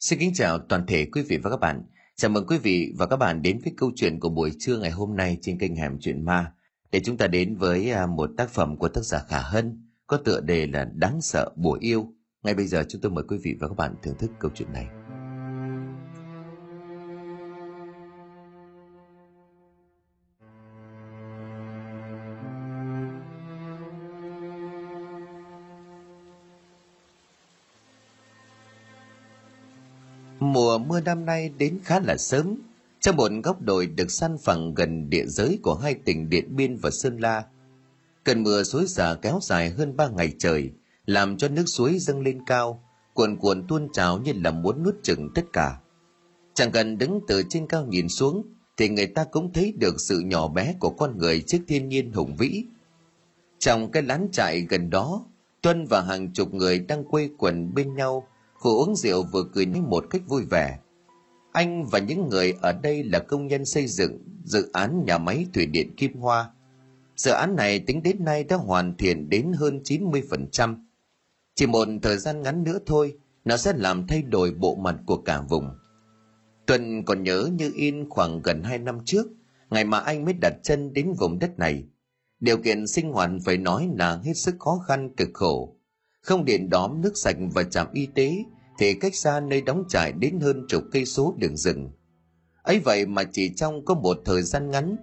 Xin kính chào toàn thể quý vị và các bạn. Chào mừng quý vị và các bạn đến với câu chuyện của buổi trưa ngày hôm nay trên kênh Hẻm Chuyện Ma, để chúng ta đến với một tác phẩm của tác giả Khả Hân có tựa đề là Đáng Sợ Bùa Yêu. Ngay bây giờ chúng tôi mời quý vị và các bạn thưởng thức câu chuyện này. Mùa mưa năm nay đến khá là sớm. Trong một góc đồi được san phẳng gần địa giới của hai tỉnh Điện Biên và Sơn La, cơn mưa xối xả kéo dài hơn 3 ngày trời, làm cho nước suối dâng lên cao, cuồn cuộn tuôn trào như là muốn nuốt chửng tất cả. Chẳng cần đứng từ trên cao nhìn xuống thì người ta cũng thấy được sự nhỏ bé của con người trước thiên nhiên hùng vĩ. Trong cái lán trại gần đó, Tuân và hàng chục người đang quây quần bên nhau, vừa uống rượu vừa cười một cách vui vẻ. Anh và những người ở đây là công nhân xây dựng dự án nhà máy thủy điện Kim Hoa. Dự án này tính đến nay đã hoàn thiện đến hơn 90%. Chỉ một thời gian ngắn nữa thôi, nó sẽ làm thay đổi bộ mặt của cả vùng. Tuần còn nhớ như in khoảng gần 2 năm trước, ngày mà anh mới đặt chân đến vùng đất này. Điều kiện sinh hoạt phải nói là hết sức khó khăn cực khổ. Không điện đóm, nước sạch và trạm y tế thì cách xa nơi đóng trại đến hơn chục cây số đường rừng. Ấy vậy mà chỉ trong có một thời gian ngắn,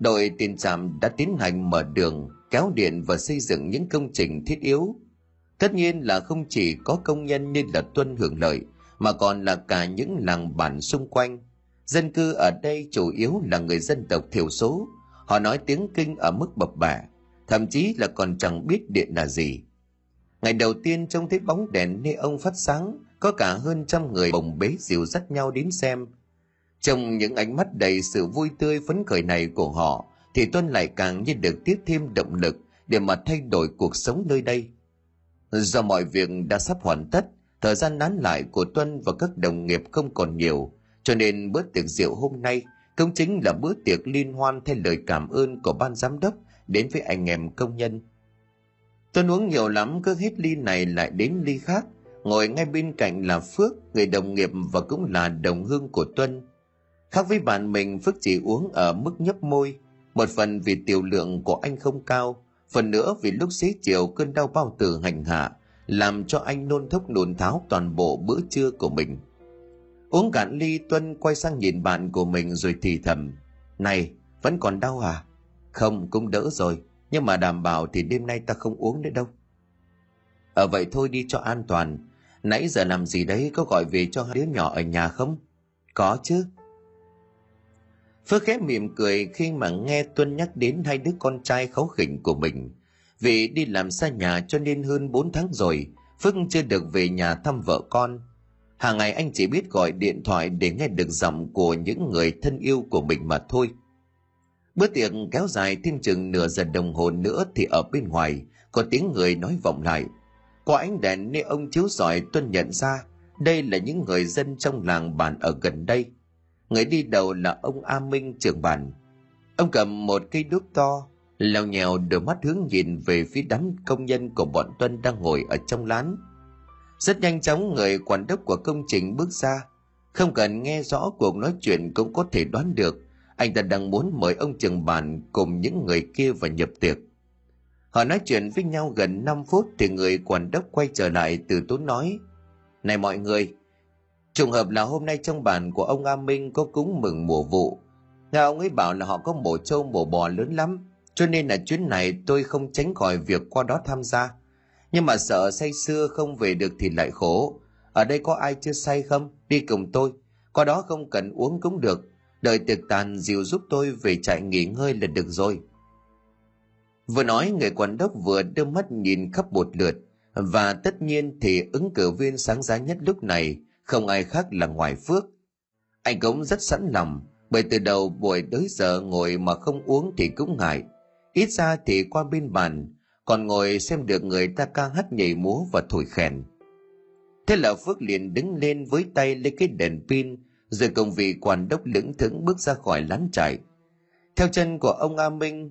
đội tiền trạm đã tiến hành mở đường, kéo điện và xây dựng những công trình thiết yếu. Tất nhiên là không chỉ có công nhân nên là Tuân hưởng lợi, mà còn là cả những làng bản xung quanh. Dân cư ở đây chủ yếu là người dân tộc thiểu số, họ nói tiếng Kinh ở mức bập bẹ, thậm chí là còn chẳng biết điện là gì. Ngày đầu tiên trông thấy bóng đèn nơi ông phát sáng, có cả hơn 100 người bồng bế dìu dắt nhau đến xem. Trong những ánh mắt đầy sự vui tươi phấn khởi này của họ, thì Tuân lại càng như được tiếp thêm động lực để mà thay đổi cuộc sống nơi đây. Do mọi việc đã sắp hoàn tất, thời gian nán lại của Tuân và các đồng nghiệp không còn nhiều, cho nên bữa tiệc rượu hôm nay cũng chính là bữa tiệc liên hoan thay lời cảm ơn của ban giám đốc đến với anh em công nhân. Tuân uống nhiều lắm, cứ hết ly này lại đến ly khác. Ngồi ngay bên cạnh là Phước, người đồng nghiệp và cũng là đồng hương của Tuân. Khác với bạn mình, Phước chỉ uống ở mức nhấp môi. Một phần vì tiểu lượng của anh không cao, phần nữa vì lúc xế chiều cơn đau bao tử hành hạ làm cho anh nôn thốc nôn tháo toàn bộ bữa trưa của mình. Uống cạn ly, Tuân quay sang nhìn bạn của mình rồi thì thầm: "Này, vẫn còn đau à?" "Không, cũng đỡ rồi. Nhưng mà đảm bảo thì đêm nay ta không uống nữa đâu." "Ở vậy thôi đi cho an toàn. Nãy giờ làm gì đấy, có gọi về cho hai đứa nhỏ ở nhà không?" "Có chứ." Phước khẽ mỉm cười khi mà nghe Tuân nhắc đến hai đứa con trai kháu khỉnh của mình. Vì đi làm xa nhà cho nên hơn 4 tháng rồi, Phước chưa được về nhà thăm vợ con. Hàng ngày anh chỉ biết gọi điện thoại để nghe được giọng của những người thân yêu của mình mà thôi. Bữa tiệc kéo dài thêm chừng nửa giờ đồng hồ nữa thì ở bên ngoài có tiếng người nói vọng lại. Qua ánh đèn nơi ông chiếu rọi, Tuân nhận ra đây là những người dân trong làng bản ở gần đây. Người đi đầu là ông A Minh, trưởng bản. Ông cầm một cây đuốc to, lèo nhèo đôi mắt hướng nhìn về phía đám công nhân của bọn Tuân đang ngồi ở trong lán. Rất nhanh chóng người quản đốc của công trình bước ra. Không cần nghe rõ cuộc nói chuyện cũng có thể đoán được anh ta đang muốn mời ông trưởng bản cùng những người kia vào nhập tiệc. Họ nói chuyện với nhau gần 5 phút thì người quản đốc quay trở lại từ tốn nói: "Này mọi người, trùng hợp là hôm nay trong bản của ông A Minh có cúng mừng mùa vụ. Nghe ông ấy bảo là họ có mổ trâu mổ bò lớn lắm, cho nên là chuyến này tôi không tránh khỏi việc qua đó tham gia. Nhưng mà sợ say sưa không về được thì lại khổ. Ở đây có ai chưa say không? Đi cùng tôi, qua đó không cần uống cũng được. Đợi tiệc tàn dìu giúp tôi về trại nghỉ ngơi là được rồi." Vừa nói người quản đốc vừa đưa mắt nhìn khắp một lượt, và tất nhiên thì ứng cử viên sáng giá nhất lúc này không ai khác là ngoài Phước. Anh cũng rất sẵn lòng, bởi từ đầu buổi tới giờ ngồi mà không uống thì cũng ngại, ít ra thì qua bên bàn còn ngồi xem được người ta ca hát nhảy múa và thổi khèn. Thế là Phước liền đứng lên với tay lấy cái đèn pin, rồi cùng vị quản đốc lững thững bước ra khỏi lán trại theo chân của ông A Minh.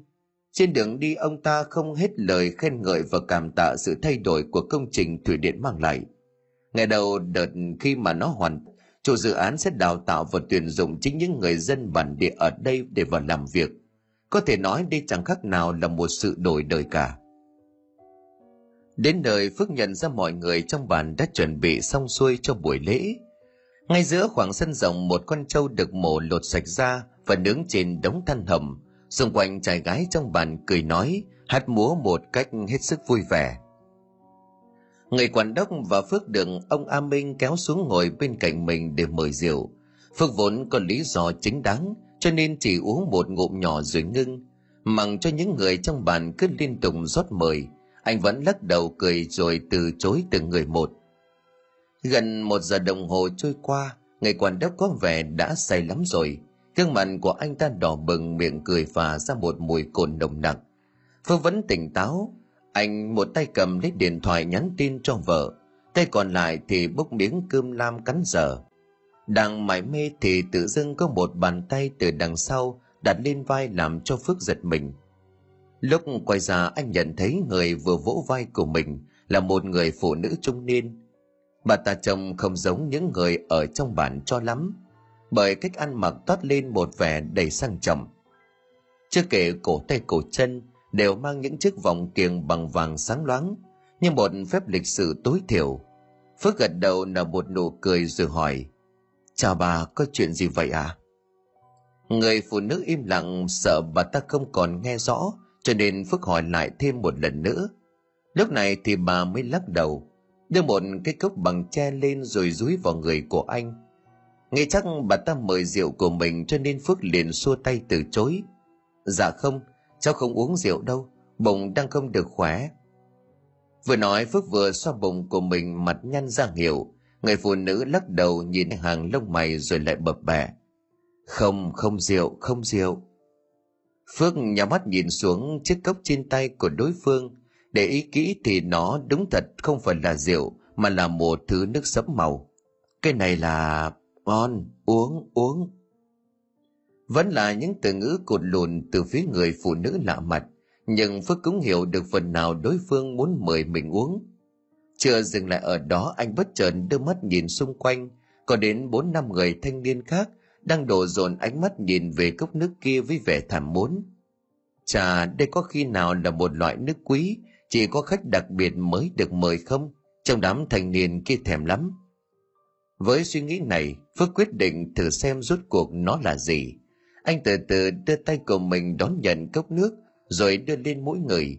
Trên đường đi ông ta không hết lời khen ngợi và cảm tạ sự thay đổi của công trình thủy điện mang lại. Ngày đầu đợt khi mà nó hoàn Chủ dự án sẽ đào tạo và tuyển dụng chính những người dân bản địa ở đây để vào làm việc. Có thể nói đây chẳng khác nào là một sự đổi đời cả. Đến nơi, Phước nhận ra mọi người trong bản đã chuẩn bị xong xuôi cho buổi lễ. Ngay giữa khoảng sân rộng, một con trâu được mổ lột sạch ra và nướng trên đống than hầm. Xung quanh, trai gái trong bàn cười nói, hát múa một cách hết sức vui vẻ. Người quản đốc và Phước được ông A Minh kéo xuống ngồi bên cạnh mình để mời rượu. Phước vốn có lý do chính đáng, cho nên chỉ uống một ngụm nhỏ rồi ngưng. Mặc cho những người trong bàn cứ liên tục rót mời, anh vẫn lắc đầu cười rồi từ chối từng người một. Gần 1 giờ đồng hồ trôi qua, người quản đốc có vẻ đã say lắm rồi. Gương mặt của anh ta đỏ bừng, miệng cười phả ra một mùi cồn nồng nặc. Phương vẫn tỉnh táo, anh một tay cầm lấy điện thoại nhắn tin cho vợ, tay còn lại thì bốc miếng cơm lam cắn dở. Đang mải mê thì tự dưng có một bàn tay từ đằng sau đặt lên vai làm cho Phước giật mình. Lúc quay ra, anh nhận thấy người vừa vỗ vai của mình là một người phụ nữ trung niên. Bà ta trông không giống những người ở trong bản cho lắm, bởi cách ăn mặc toát lên một vẻ đầy sang trọng. Chưa kể cổ tay cổ chân đều mang những chiếc vòng kiềng bằng vàng sáng loáng, như một phép lịch sự tối thiểu. Phước gật đầu nở một nụ cười rồi hỏi, chào bà, có chuyện gì vậy ạ? Người phụ nữ im lặng, sợ bà ta không còn nghe rõ, cho nên Phước hỏi lại thêm một lần nữa. Lúc này thì bà mới lắc đầu, đưa một cái cốc bằng tre lên rồi dúi vào người của anh. Nghe chắc bà ta mời rượu của mình cho nên Phước liền xua tay từ chối. Dạ không, cháu không uống rượu đâu, bụng đang không được khỏe. Vừa nói Phước vừa xoa bụng của mình, mặt nhăn ra hiệu. Người phụ nữ lắc đầu, nhìn hàng lông mày rồi lại bập bẹ, Không rượu. Phước nhắm mắt nhìn xuống chiếc cốc trên tay của đối phương, để ý kỹ thì nó đúng thật không phải là rượu mà là một thứ nước sẫm màu. Cái này là... ngon, uống. Vẫn là những từ ngữ cột lùn từ phía người phụ nữ lạ mặt, nhưng Phước cũng hiểu được phần nào đối phương muốn mời mình uống. Chưa dừng lại ở đó, anh bất chợt đưa mắt nhìn xung quanh, có đến 4-5 người thanh niên khác đang đổ dồn ánh mắt nhìn về cốc nước kia với vẻ thèm muốn. Chà, đây có khi nào là một loại nước quý chỉ có khách đặc biệt mới được mời không? Trong đám thanh niên kia thèm lắm. Với suy nghĩ này, Phước quyết định thử xem rốt cuộc nó là gì. Anh từ từ đưa tay của mình đón nhận cốc nước, rồi đưa lên mũi người.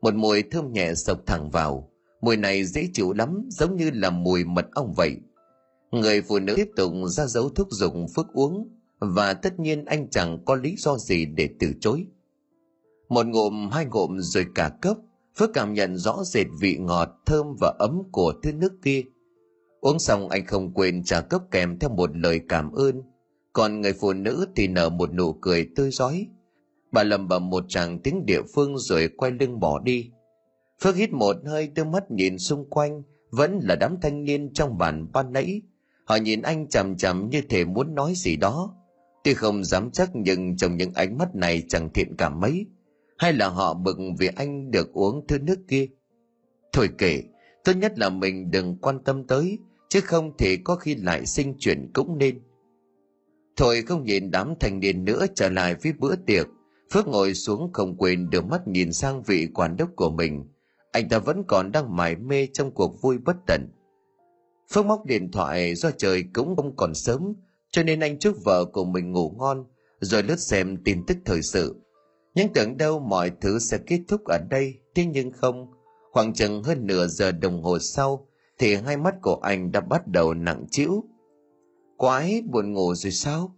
Một mùi thơm nhẹ xộc thẳng vào. Mùi này dễ chịu lắm, giống như là mùi mật ong vậy. Người phụ nữ tiếp tục ra dấu thúc giục Phước uống, và tất nhiên anh chẳng có lý do gì để từ chối. Một ngụm, 2 ngụm rồi cả cốc, Phước cảm nhận rõ rệt vị ngọt, thơm và ấm của thứ nước kia. Uống xong anh không quên trả cốc kèm theo một lời cảm ơn. Còn người phụ nữ thì nở một nụ cười tươi rói. Bà lầm bầm một tràng tiếng địa phương rồi quay lưng bỏ đi. Phước hít một hơi, đưa mắt nhìn xung quanh, vẫn là đám thanh niên trong bản ban nãy. Họ nhìn anh chằm chằm như thể muốn nói gì đó. Tuy không dám chắc nhưng trong những ánh mắt này chẳng thiện cảm mấy. Hay là họ bực vì anh được uống thứ nước kia? Thôi kệ, tốt nhất là mình đừng quan tâm tới, chứ không thì có khi lại sinh chuyện cũng nên. Thôi không nhìn đám thanh niên nữa, trở lại với bữa tiệc. Phước ngồi xuống, không quên đưa mắt nhìn sang vị quản đốc của mình. Anh ta vẫn còn đang mải mê trong cuộc vui bất tận. Phước móc điện thoại, do trời cũng không còn sớm, cho nên anh chúc vợ của mình ngủ ngon, rồi lướt xem tin tức thời sự. Nhưng tưởng đâu mọi thứ sẽ kết thúc ở đây, thế nhưng không. Khoảng chừng hơn nửa giờ đồng hồ sau thì hai mắt của anh đã bắt đầu nặng trĩu. Quái, buồn ngủ rồi sao?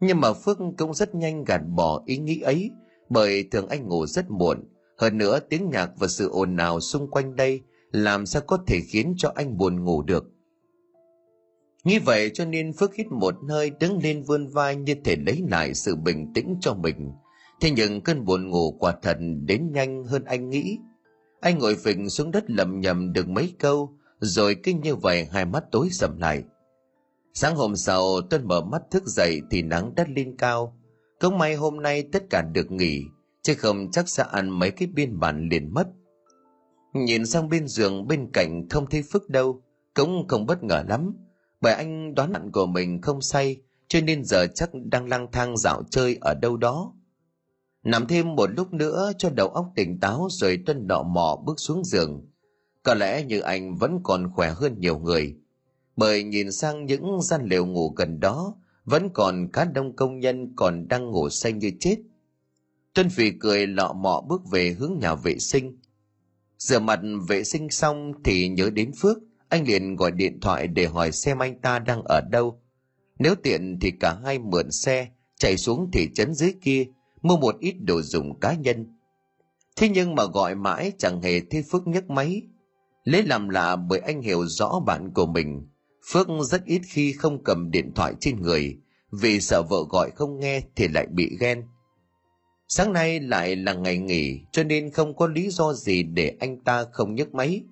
Nhưng mà Phước cũng rất nhanh gạt bỏ ý nghĩ ấy, bởi thường anh ngủ rất muộn. Hơn nữa tiếng nhạc và sự ồn ào xung quanh đây làm sao có thể khiến cho anh buồn ngủ được. Nghĩ vậy cho nên Phước hít một hơi, đứng lên vươn vai như thể lấy lại sự bình tĩnh cho mình. Thế nhưng cơn buồn ngủ quả thật đến nhanh hơn anh nghĩ. Anh ngồi phịch xuống đất, lẩm nhẩm được mấy câu rồi cứ như vậy hai mắt tối sầm lại. Sáng hôm sau Tuân mở mắt thức dậy thì nắng đã lên cao. Cũng may hôm nay tất cả được nghỉ, chứ không chắc sẽ ăn mấy cái biên bản liền mất. Nhìn sang bên giường bên cạnh không thấy Phước đâu, cũng không bất ngờ lắm, bởi anh đoán bạn của mình không say, cho nên giờ chắc đang lang thang dạo chơi ở đâu đó. Nằm thêm một lúc nữa cho đầu óc tỉnh táo rồi Tuân đọ mò bước xuống giường. Có lẽ như anh vẫn còn khỏe hơn nhiều người, bởi nhìn sang những gian lều ngủ gần đó vẫn còn khá đông công nhân còn đang ngủ say như chết. Tuân Phì cười lọ mọ bước về hướng nhà vệ sinh. Rửa mặt vệ sinh xong thì nhớ đến Phước, anh liền gọi điện thoại để hỏi xem anh ta đang ở đâu. Nếu tiện thì cả hai mượn xe chạy xuống thị trấn dưới kia mua một ít đồ dùng cá nhân. Thế nhưng mà gọi mãi chẳng hề thấy Phước nhấc máy. Lấy làm lạ bởi anh hiểu rõ bạn của mình, Phước rất ít khi không cầm điện thoại trên người, vì sợ vợ gọi không nghe thì lại bị ghen. Sáng nay lại là ngày nghỉ, cho nên không có lý do gì để anh ta không nhấc máy.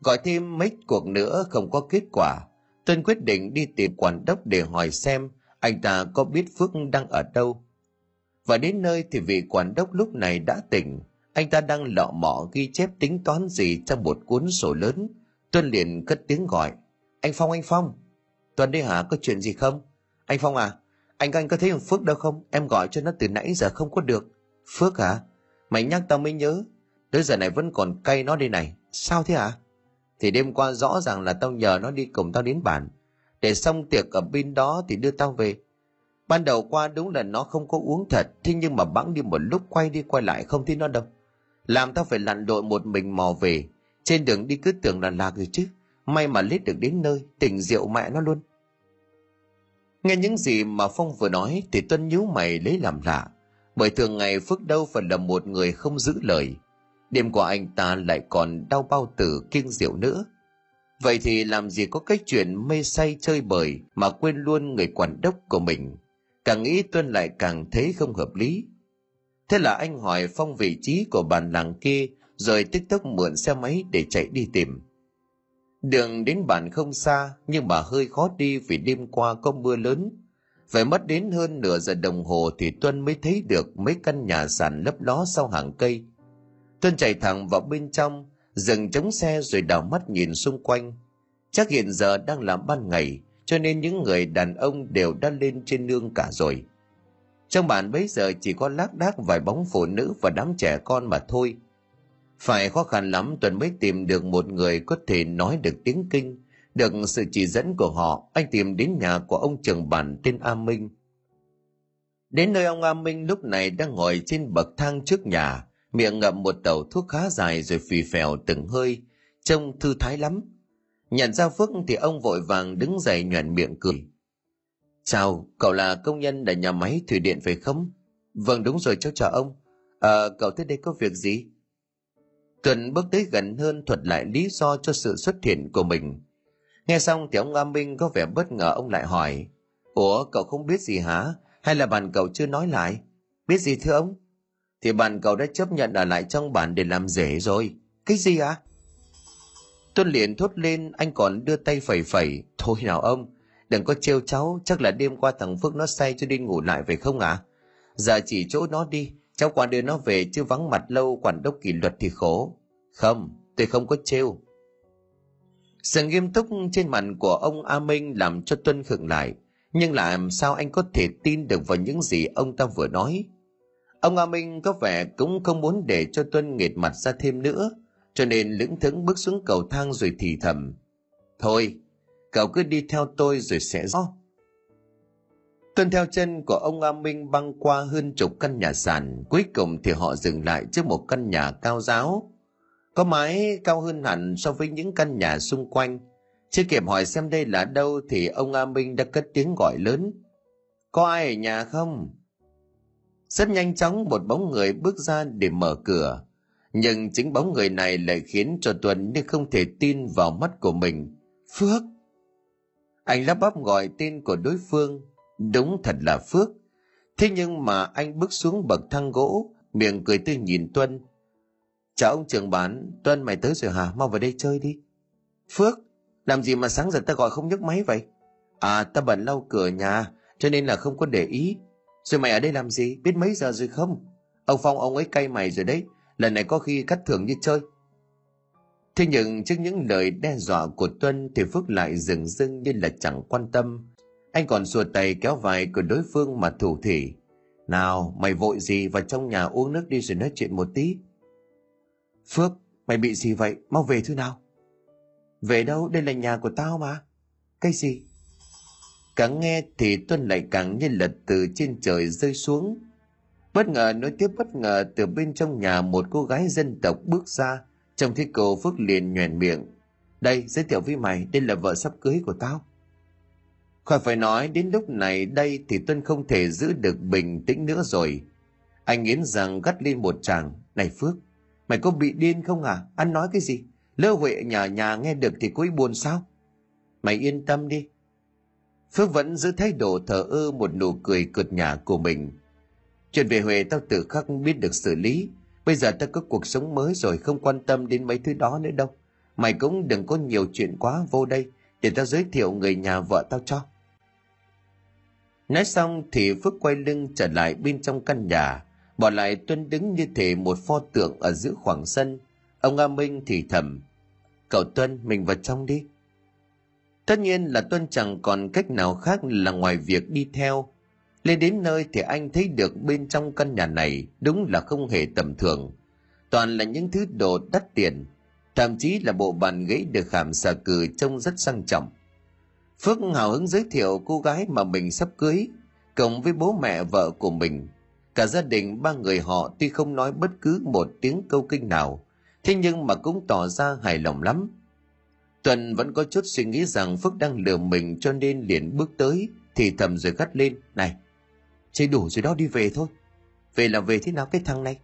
Gọi thêm mấy cuộc nữa không có kết quả, Tuân quyết định đi tìm quản đốc để hỏi xem anh ta có biết Phước đang ở đâu. Và đến nơi thì vị quản đốc lúc này đã tỉnh, anh ta đang lọ mọ ghi chép tính toán gì trong một cuốn sổ lớn. Tuân liền cất tiếng gọi, "Anh Phong, anh Phong." "Tuân đây hả, có chuyện gì không?" "Anh Phong à, anh có thấy thằng Phước đâu không? Em gọi cho nó từ nãy giờ không có được." "Phước hả? Mày nhắc tao mới nhớ, tới giờ này vẫn còn cay nó đây này." "Sao thế hả?" "Thì đêm qua rõ ràng là tao nhờ nó đi cùng tao đến bản, để xong tiệc ở bên đó thì đưa tao về. Ban đầu qua đúng là nó không có uống thật, thế nhưng mà bẵng đi một lúc quay đi quay lại không thấy nó đâu, làm tao phải lặn lội một mình mò về. Trên đường đi cứ tưởng là lạc rồi chứ, may mà lết được đến nơi, tỉnh rượu mẹ nó luôn." Nghe những gì mà Phong vừa nói thì Tuân nhíu mày lấy làm lạ, bởi thường ngày Phước đâu phải là một người không giữ lời, đêm qua anh ta lại còn đau bao tử kiêng rượu nữa. Vậy thì làm gì có cái chuyện mê say chơi bời mà quên luôn người quản đốc của mình. Càng nghĩ Tuân lại càng thấy không hợp lý. Thế là anh hỏi Phong vị trí của bản làng kia, rồi tức tốc mượn xe máy để chạy đi tìm. Đường đến bản không xa, nhưng mà hơi khó đi vì đêm qua có mưa lớn. Phải mất đến hơn nửa giờ đồng hồ thì Tuân mới thấy được mấy căn nhà sàn lấp ló sau hàng cây. Tuân chạy thẳng vào bên trong, dừng chống xe rồi đảo mắt nhìn xung quanh. Chắc hiện giờ đang là ban ngày, cho nên những người đàn ông đều đã lên trên nương cả rồi. Trong bản bấy giờ chỉ có lác đác vài bóng phụ nữ và đám trẻ con mà thôi. Phải khó khăn lắm Tuần mới tìm được một người có thể nói được tiếng Kinh. Được sự chỉ dẫn của họ, anh tìm đến nhà của ông trưởng bản tên A Minh. Đến nơi, ông A Minh lúc này đang ngồi trên bậc thang trước nhà, miệng ngậm một tẩu thuốc khá dài rồi phì phèo từng hơi, trông thư thái lắm. Nhận ra Phước thì ông vội vàng đứng dậy nhoẻn miệng cười. "Chào, cậu là công nhân ở nhà máy thủy điện phải không?" "Vâng đúng rồi, cháu chào ông." Cậu tới đây có việc gì?" Tuần bước tới gần hơn thuật lại lý do cho sự xuất hiện của mình. Nghe xong thì ông A Minh có vẻ bất ngờ, ông lại hỏi, "Ủa, cậu không biết gì hả? Hay là bạn cậu chưa nói lại?" "Biết gì thưa ông?" "Thì bạn cậu đã chấp nhận ở lại trong bản để làm rể rồi." "Cái gì ạ?" Tuân liền thốt lên, anh còn đưa tay phẩy phẩy, "Thôi nào ông, đừng có trêu cháu, chắc là đêm qua thằng Phước nó say cho nên ngủ lại phải không ạ? Giờ chỉ chỗ nó đi, cháu qua đưa nó về chứ vắng mặt lâu quản đốc kỷ luật thì khổ." "Không, tôi không có trêu." Sự nghiêm túc trên mặt của ông A Minh làm cho Tuân khựng lại, nhưng làm sao anh có thể tin được vào những gì ông ta vừa nói. Ông A Minh có vẻ cũng không muốn để cho Tuân nghệt mặt ra thêm nữa, cho nên lững thững bước xuống cầu thang rồi thì thầm, "Thôi, cậu cứ đi theo tôi rồi sẽ rõ." Tuân theo chân của ông A Minh băng qua hơn chục căn nhà sàn, cuối cùng thì họ dừng lại trước một căn nhà cao ráo, có mái cao hơn hẳn so với những căn nhà xung quanh. Chưa kịp hỏi xem đây là đâu thì ông A Minh đã cất tiếng gọi lớn, "Có ai ở nhà không?" Rất nhanh chóng một bóng người bước ra để mở cửa, nhưng chính bóng người này lại khiến cho Tuấn như không thể tin vào mắt của mình. "Phước!" Anh lắp bắp gọi tên của đối phương. Đúng thật là Phước. Thế nhưng mà anh bước xuống bậc thang gỗ, miệng cười tươi nhìn Tuân. "Chào ông trưởng bản, Tuân mày tới rồi hả? Mau vào đây chơi đi." "Phước, làm gì mà sáng giờ ta gọi không nhấc máy vậy?" Ta bận lau cửa nhà cho nên là không có để ý." "Rồi mày ở đây làm gì? Biết mấy giờ rồi không? Ông Phong ông ấy cay mày rồi đấy, lần này có khi cắt thưởng như chơi." Thế nhưng trước những lời đe dọa của Tuân thì Phước lại dừng dưng như là chẳng quan tâm. Anh còn xua tay kéo vai của đối phương mà thủ thỉ. Nào, mày vội gì, vào trong nhà uống nước đi rồi nói chuyện một tí. Phước, mày bị gì vậy? Mau về thôi nào. Về đâu? Đây là nhà của tao mà. Cái gì? Càng nghe thì Tuân lại càng như lật từ trên trời rơi xuống. Bất ngờ nối tiếp bất ngờ, từ bên trong nhà một cô gái dân tộc bước ra. Trông thấy cô, Phước liền nhoẻn miệng. Đây, giới thiệu với mày, đây là vợ sắp cưới của tao. Khỏi phải nói, đến lúc này đây thì Tuân không thể giữ được bình tĩnh nữa rồi. Anh nghiến răng gắt lên một tràng. Này Phước, mày có bị điên không à? Ăn nói cái gì? Lỡ Huệ nhà nghe được thì cô ấy buồn sao? Mày yên tâm đi. Phước vẫn giữ thái độ thờ ơ một nụ cười cợt nhả của mình. Chuyện về Huệ tao tự khắc biết được xử lý. Bây giờ tao có cuộc sống mới rồi, không quan tâm đến mấy thứ đó nữa đâu. Mày cũng đừng có nhiều chuyện quá, vô đây để tao giới thiệu người nhà vợ tao cho. Nói xong thì Phước quay lưng trở lại bên trong căn nhà, bỏ lại Tuân đứng như thể một pho tượng ở giữa khoảng sân. Ông A Minh thì thầm, cậu Tuân, mình vào trong đi. Tất nhiên là Tuân chẳng còn cách nào khác là ngoài việc đi theo. Lên đến nơi thì anh thấy được bên trong căn nhà này đúng là không hề tầm thường. Toàn là những thứ đồ đắt tiền, thậm chí là bộ bàn ghế được khảm xà cừ trông rất sang trọng. Phước hào hứng giới thiệu cô gái mà mình sắp cưới, cộng với bố mẹ vợ của mình. Cả gia đình ba người họ tuy không nói bất cứ một tiếng câu kinh nào, thế nhưng mà cũng tỏ ra hài lòng lắm. Tuần vẫn có chút suy nghĩ rằng Phước đang lừa mình cho nên liền bước tới, thì thầm rồi gắt lên. Này, chơi đủ rồi đó, đi về thôi. Về là về thế nào cái thằng này?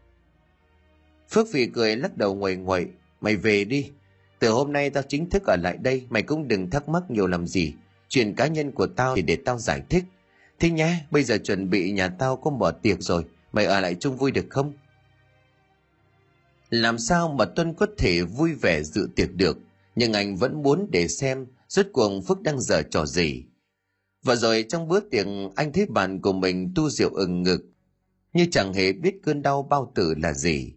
Phước vì cười lắc đầu nguậy nguậy. Mày về đi, từ hôm nay tao chính thức ở lại đây, mày cũng đừng thắc mắc nhiều làm gì. Chuyện cá nhân của tao thì để tao giải thích. Thế nhé, bây giờ chuẩn bị nhà tao có mở tiệc rồi, mày ở lại chung vui được không? Làm sao mà Tuân có thể vui vẻ dự tiệc được, nhưng anh vẫn muốn để xem rốt cuộc Phước đang giở trò gì. Và rồi trong bữa tiệc anh thấy bạn của mình tu rượu ừng ngực, như chẳng hề biết cơn đau bao tử là gì.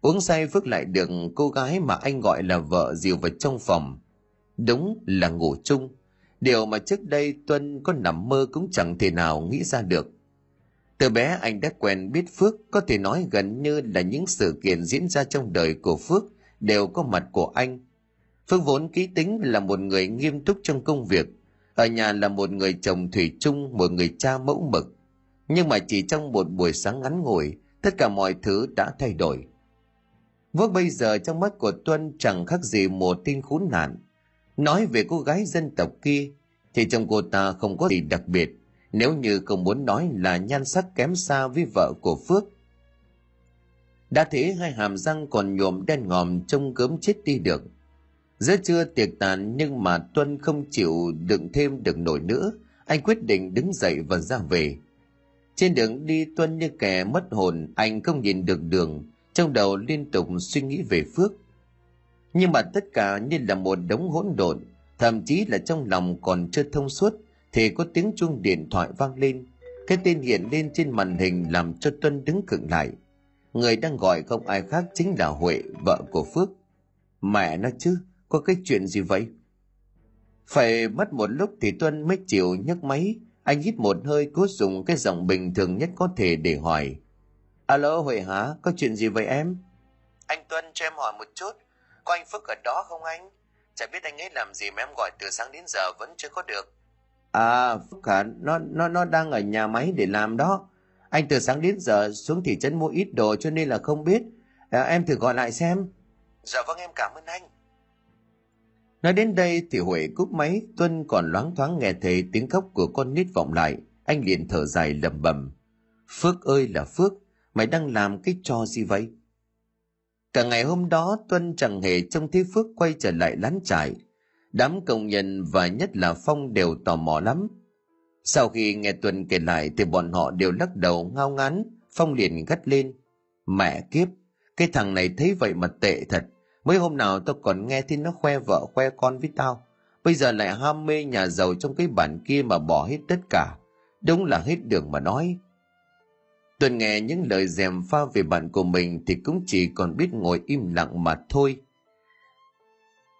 Uống say, Phước lại được cô gái mà anh gọi là vợ dìu vào trong phòng. Đúng là ngủ chung, điều mà trước đây Tuân có nằm mơ cũng chẳng thể nào nghĩ ra được. Từ bé anh đã quen biết Phước, có thể nói gần như là những sự kiện diễn ra trong đời của Phước đều có mặt của anh. Phước vốn ký tính là một người nghiêm túc trong công việc, ở nhà là một người chồng thủy chung, một người cha mẫu mực. Nhưng mà chỉ trong một buổi sáng ngắn ngủi, tất cả mọi thứ đã thay đổi. Vốn bây giờ trong mắt của Tuân chẳng khác gì một tin khốn nạn. Nói về cô gái dân tộc kia thì trong cô ta không có gì đặc biệt, nếu như không muốn nói là nhan sắc kém xa với vợ của Phước. Đã thế hai hàm răng còn nhuộm đen ngòm, trông gớm chết đi được. Giữa trưa tiệc tàn nhưng mà Tuân không chịu đựng thêm được nổi nữa, anh quyết định đứng dậy và ra về. Trên đường đi Tuân như kẻ mất hồn, anh không nhìn được đường, trong đầu liên tục suy nghĩ về Phước. Nhưng mà tất cả như là một đống hỗn độn, thậm chí là trong lòng còn chưa thông suốt thì có tiếng chuông điện thoại vang lên. Cái tên hiện lên trên màn hình làm cho Tuân đứng khựng lại. Người đang gọi không ai khác chính là Huệ, vợ của Phước. Mẹ nó chứ, có cái chuyện gì vậy? Phải mất một lúc thì Tuân mới chịu nhấc máy. Anh hít một hơi, cố dùng cái giọng bình thường nhất có thể để hỏi. Alo Huệ hả, có chuyện gì vậy em? Anh Tuân cho em hỏi một chút, có anh Phước ở đó không anh? Chả biết anh ấy làm gì mà em gọi từ sáng đến giờ vẫn chưa có được. À Phước hả, nó đang ở nhà máy để làm đó. Anh từ sáng đến giờ xuống thị trấn mua ít đồ cho nên là không biết. Em thử gọi lại xem. Dạ vâng em cảm ơn anh. Nói đến đây thì Huệ cúp máy. Tuân còn loáng thoáng nghe thấy tiếng khóc của con nít vọng lại. Anh liền thở dài lẩm bẩm. Phước ơi là Phước, mày đang làm cái trò gì vậy? Cả ngày hôm đó Tuân chẳng hề trông thấy Phước quay trở lại lán trại. Đám công nhân và nhất là Phong đều tò mò lắm. Sau khi nghe Tuân kể lại thì bọn họ đều lắc đầu ngao ngán. Phong liền gắt lên. Mẹ kiếp, cái thằng này thấy vậy mà tệ thật. Mới hôm nào tao còn nghe thấy nó khoe vợ khoe con với tao, bây giờ lại ham mê nhà giàu trong cái bản kia mà bỏ hết tất cả. Đúng là hết đường mà nói. Tuân nghe những lời gièm pha về bạn của mình thì cũng chỉ còn biết ngồi im lặng mà thôi.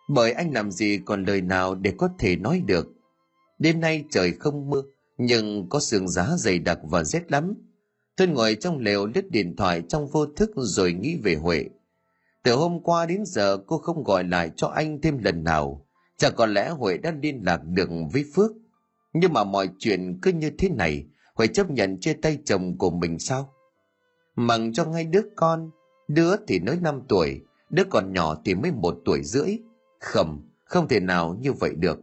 bởi anh làm gì còn lời nào để có thể nói được. Đêm nay trời không mưa, nhưng có sương giá dày đặc và rét lắm. Tôi ngồi trong lều lướt điện thoại trong vô thức rồi nghĩ về Huệ. Từ hôm qua đến giờ cô không gọi lại cho anh thêm lần nào. Chả có lẽ Huệ đã liên lạc được với Phước. Nhưng mà mọi chuyện cứ như thế này, Huệ chấp nhận chia tay chồng của mình sao? Mặc cho ngay đứa con, đứa thì mới 5 tuổi, đứa còn nhỏ thì mới 1 tuổi rưỡi. Khẩm, không thể nào như vậy được.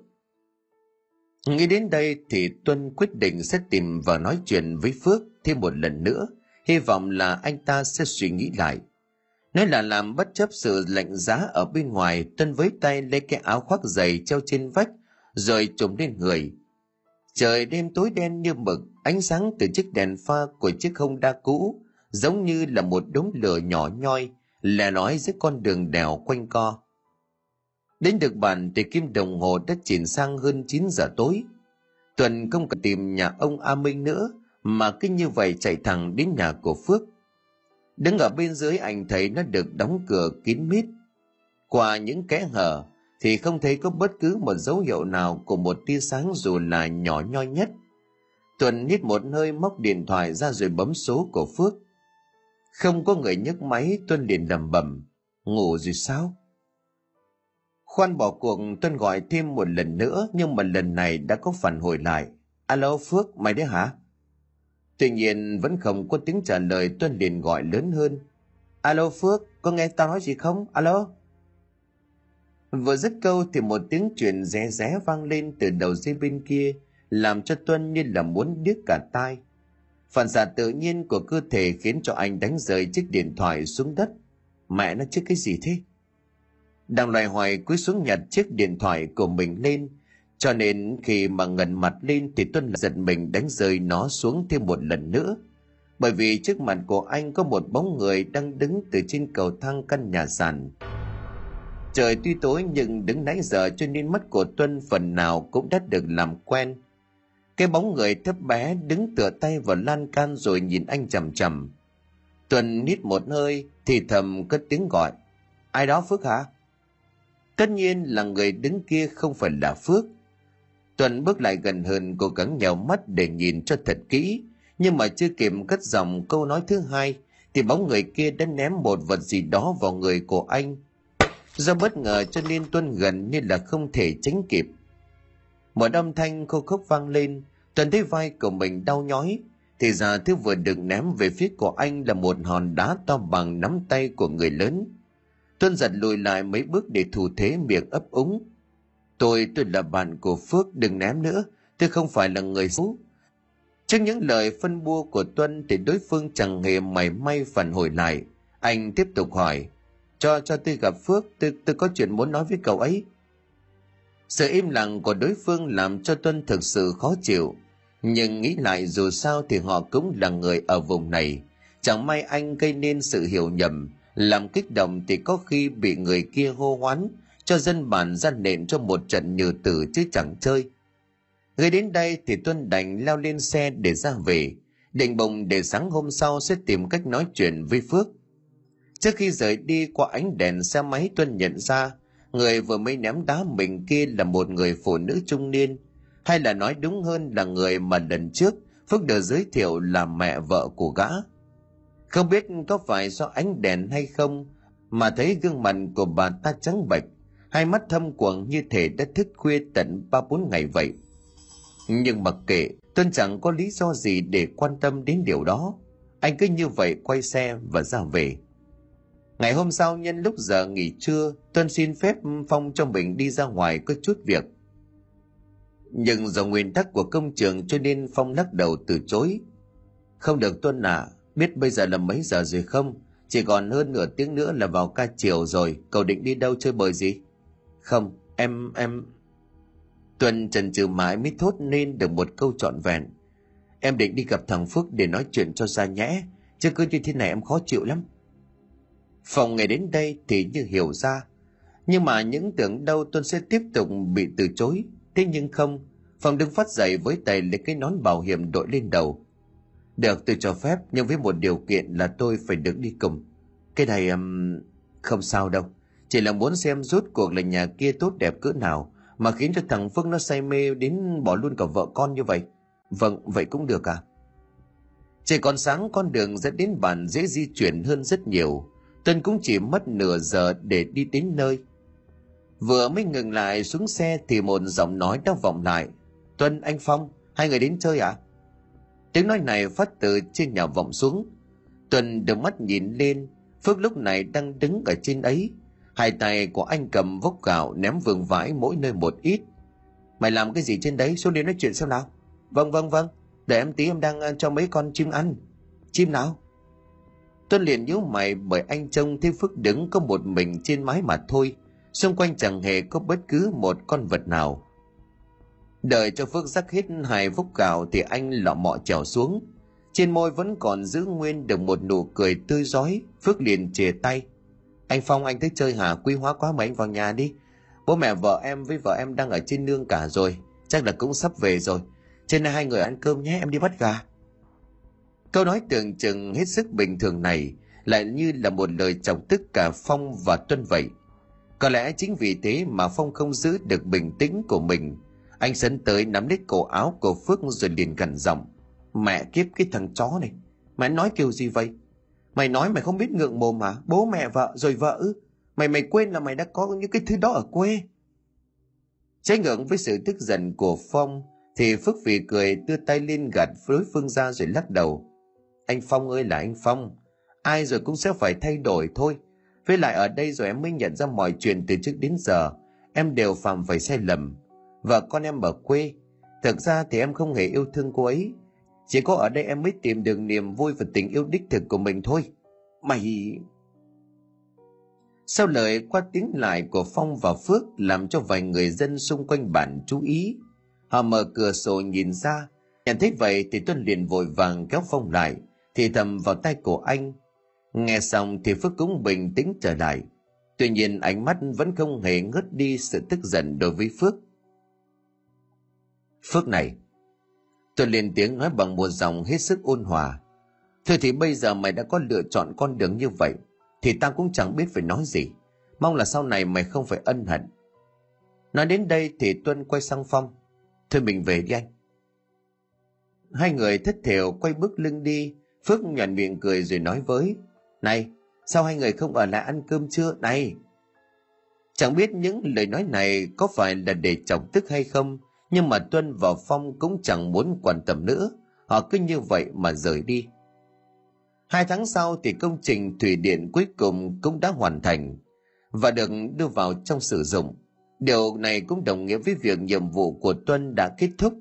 Nghĩ đến đây thì Tuân quyết định sẽ tìm và nói chuyện với Phước thêm một lần nữa, hy vọng là anh ta sẽ suy nghĩ lại. Nói là làm, bất chấp sự lạnh giá ở bên ngoài, Tuân với tay lấy cái áo khoác dày treo trên vách rồi trùm lên người. Trời đêm tối đen như mực, ánh sáng từ chiếc đèn pha của chiếc Honda cũ giống như là một đống lửa nhỏ nhoi lẻ loi dưới con đường đèo quanh co. Đến được bàn thì kim đồng hồ đã chuyển sang hơn 9 giờ tối. Tuần không cần tìm nhà ông A Minh nữa, mà cứ như vậy chạy thẳng đến nhà của Phước. Đứng ở bên dưới anh thấy nó được đóng cửa kín mít. Qua những kẽ hở thì không thấy có bất cứ một dấu hiệu nào của một tia sáng dù là nhỏ nhoi nhất. Tuần hít một hơi, móc điện thoại ra rồi bấm số của Phước. Không có người nhấc máy, Tuân liền lẩm bẩm, ngủ rồi sao? Khoan bỏ cuộc, Tuân gọi thêm một lần nữa, nhưng mà lần này đã có phản hồi lại. Alo Phước, mày đấy hả? Tuy nhiên vẫn không có tiếng trả lời, Tuân liền gọi lớn hơn. Alo Phước, có nghe tao nói gì không? Alo? Vừa dứt câu thì một tiếng chuyện ré ré vang lên từ đầu dây bên kia, làm cho Tuân như là muốn điếc cả tai. Phản xạ tự nhiên của cơ thể khiến cho anh đánh rơi chiếc điện thoại xuống đất. Mẹ nó chứ cái gì thế? Đang loài hoài cúi xuống nhặt chiếc điện thoại của mình lên, cho nên khi mà ngẩng mặt lên thì Tuân giật mình đánh rơi nó xuống thêm một lần nữa, bởi vì trước mặt của anh có một bóng người đang đứng từ trên cầu thang căn nhà sàn. Trời tuy tối nhưng đứng nãy giờ cho nên mắt của Tuân phần nào cũng đã được làm quen. Cái bóng người thấp bé đứng tựa tay vào lan can rồi nhìn anh chằm chằm. Tuân hít một hơi thì thầm cất tiếng gọi. Ai đó Phước hả? Tất nhiên là người đứng kia không phải là Phước. Tuần bước lại gần hơn, cố gắng nhèo mắt để nhìn cho thật kỹ, nhưng mà chưa kịp cất giọng câu nói thứ hai thì bóng người kia đã ném một vật gì đó vào người của anh. Do bất ngờ cho nên Tuần gần như là không thể tránh kịp. Một âm thanh khô khốc vang lên, Tuần thấy vai của mình đau nhói, thì ra thứ vừa được ném về phía của anh là một hòn đá to bằng nắm tay của người lớn. Tuân giật lùi lại mấy bước để thủ thế, miệng ấp úng. Tôi là bạn của Phước, đừng ném nữa, tôi không phải là người xấu. Trước những lời phân bua của Tuân thì đối phương chẳng hề mảy may phản hồi lại. Anh tiếp tục hỏi, cho tôi gặp Phước, tôi có chuyện muốn nói với cậu ấy. Sự im lặng của đối phương làm cho Tuân thực sự khó chịu, nhưng nghĩ lại dù sao thì họ cũng là người ở vùng này. Chẳng may anh gây nên sự hiểu nhầm, làm kích động thì có khi bị người kia hô hoán cho dân bản ra nện cho một trận nhừ tử chứ chẳng chơi. Người đến đây thì Tuân đành leo lên xe để ra về, định bụng để sáng hôm sau sẽ tìm cách nói chuyện với Phước. Trước khi rời đi, qua ánh đèn xe máy Tuân nhận ra người vừa mới ném đá mình kia là một người phụ nữ trung niên, hay là nói đúng hơn là người mà lần trước Phước được giới thiệu là mẹ vợ của gã. Không biết có phải do ánh đèn hay không mà thấy gương mặt của bà ta trắng bệch, hai mắt thâm quầng như thể đã thức khuya tận 3-4 ngày vậy. Nhưng mặc kệ, Tuân chẳng có lý do gì để quan tâm đến điều đó. Anh cứ như vậy quay xe và ra về. Ngày hôm sau, nhân lúc giờ nghỉ trưa, Tuân xin phép Phong cho mình đi ra ngoài có chút việc. Nhưng do nguyên tắc của công trường cho nên Phong lắc đầu từ chối. Không được Tuân à, biết bây giờ là mấy giờ rồi không? Chỉ còn hơn nửa tiếng nữa là vào ca chiều rồi. Cậu định đi đâu, chơi bời gì? Không, em... Tuần chần chừ mãi mới thốt nên được một câu trọn vẹn. Em định đi gặp thằng Phước để nói chuyện cho ra nhẽ, chứ cứ như thế này em khó chịu lắm. Phòng ngày đến đây thì như hiểu ra, nhưng mà những tưởng đâu Tuần sẽ tiếp tục bị từ chối. Thế nhưng không, Phòng đứng phát dậy với tay lấy cái nón bảo hiểm đội lên đầu. Được, tôi cho phép, nhưng với một điều kiện là tôi phải được đi cùng. Cái này... Không sao đâu, Chỉ là muốn xem rốt cuộc là nhà kia tốt đẹp cỡ nào mà khiến cho thằng Phương nó say mê đến bỏ luôn cả vợ con như vậy. Vâng, vậy cũng được à? Trời còn sáng, con đường dẫn đến bản dễ di chuyển hơn rất nhiều. Tân cũng chỉ mất nửa giờ để đi đến nơi. Vừa mới ngừng lại xuống xe thì một giọng nói đã vọng lại. Tuân, anh Phong, hai người đến chơi à? Tiếng nói này phát từ trên nhà vọng xuống. Tuân đưa mắt nhìn lên. Phước lúc này đang đứng ở trên ấy. Hai tay của anh cầm vốc gạo, ném vương vãi mỗi nơi một ít. Mày làm cái gì trên đấy? Xuống đi nói chuyện xem nào. Vâng. Để em tí, em đang cho mấy con chim ăn. Chim nào? Tuân liền nhíu mày, bởi anh trông thấy Phước đứng có một mình trên mái mà thôi, xung quanh chẳng hề có bất cứ một con vật nào. Đợi cho Phước rắc hết hai vốc gạo thì anh lọ mọ trèo xuống. Trên môi vẫn còn giữ nguyên được một nụ cười tươi rói. Phước liền chìa tay. Anh Phong, anh thấy chơi hả? Quý hóa quá mà, anh vào nhà đi. Bố mẹ vợ em với vợ em đang ở trên nương cả rồi, chắc là cũng sắp về rồi. Trên này hai người ăn cơm nhé, em đi bắt gà. Câu nói tưởng chừng hết sức bình thường này lại như là một lời chọc tức cả Phong và Tuân vậy. Có lẽ chính vì thế mà Phong không giữ được bình tĩnh của mình. Anh sấn tới nắm lấy cổ áo của Phước rồi liền gằn giọng. Mẹ kiếp, cái thằng chó này, mày nói kiểu gì vậy? Mày nói mày không biết ngượng mồm hả? Bố mẹ vợ rồi vợ ư? Mày quên là mày đã có những cái thứ đó ở quê. Trái ngưỡng với sự tức giận của Phong thì Phước vì cười đưa tay lên gạt đối phương ra rồi lắc đầu. Anh Phong ơi là anh Phong, ai rồi cũng sẽ phải thay đổi thôi. Với lại ở đây rồi em mới nhận ra mọi chuyện từ trước đến giờ em đều phạm phải sai lầm. Vợ con em ở quê, thực ra thì em không hề yêu thương cô ấy, chỉ có ở đây em mới tìm được niềm vui và tình yêu đích thực của mình thôi. Mày... Sau lời qua tiếng lại của Phong và Phước làm cho vài người dân xung quanh bản chú ý. Họ mở cửa sổ nhìn ra. Nhận thấy vậy thì Tuân liền vội vàng kéo Phong lại, thì thầm vào tay của anh. Nghe xong thì Phước cũng bình tĩnh trở lại. Tuy nhiên ánh mắt vẫn không hề ngớt đi sự tức giận đối với Phước. Phước này, Tuân lên tiếng nói bằng một giọng hết sức ôn hòa. Thôi thì bây giờ mày đã có lựa chọn con đường như vậy thì tao cũng chẳng biết phải nói gì. Mong là sau này mày không phải ân hận. Nói đến đây thì Tuân quay sang Phong. Thôi mình về đi anh. Hai người thất thểu quay bước lưng đi. Phước nhoẻn miệng cười rồi nói với. Này, sao hai người không ở lại ăn cơm trưa này? Chẳng biết những lời nói này có phải là để chọc tức hay không, nhưng mà Tuân và Phong cũng chẳng muốn quan tâm nữa. Họ cứ như vậy mà rời đi. 2 tháng sau thì công trình thủy điện cuối cùng cũng đã hoàn thành và được đưa vào trong sử dụng. Điều này cũng đồng nghĩa với việc nhiệm vụ của Tuân đã kết thúc.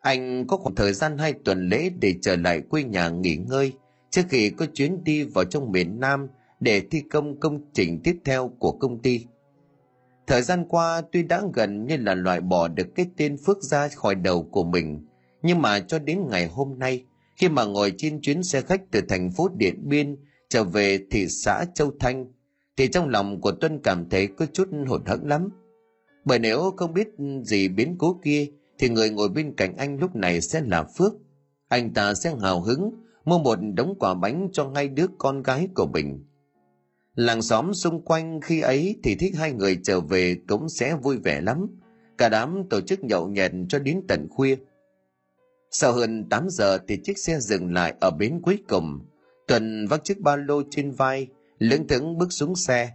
Anh có khoảng thời gian 2 tuần lễ để trở lại quê nhà nghỉ ngơi trước khi có chuyến đi vào trong miền Nam để thi công công trình tiếp theo của công ty. Thời gian qua tuy đã gần như là loại bỏ được cái tên Phước ra khỏi đầu của mình, nhưng mà cho đến ngày hôm nay, khi mà ngồi trên chuyến xe khách từ thành phố Điện Biên trở về thị xã Châu Thanh, thì trong lòng của Tuân cảm thấy có chút hụt hẫng lắm. Bởi nếu không biết gì biến cố kia thì người ngồi bên cạnh anh lúc này sẽ là Phước. Anh ta sẽ hào hứng mua một đống quả bánh cho hai đứa con gái của mình. Làng xóm xung quanh khi ấy thì thích hai người trở về cũng sẽ vui vẻ lắm. Cả đám tổ chức nhậu nhẹt cho đến tận khuya. Sau hơn 8 giờ thì chiếc xe dừng lại ở bến cuối cùng. Tuần vác chiếc ba lô trên vai, lững thững bước xuống xe.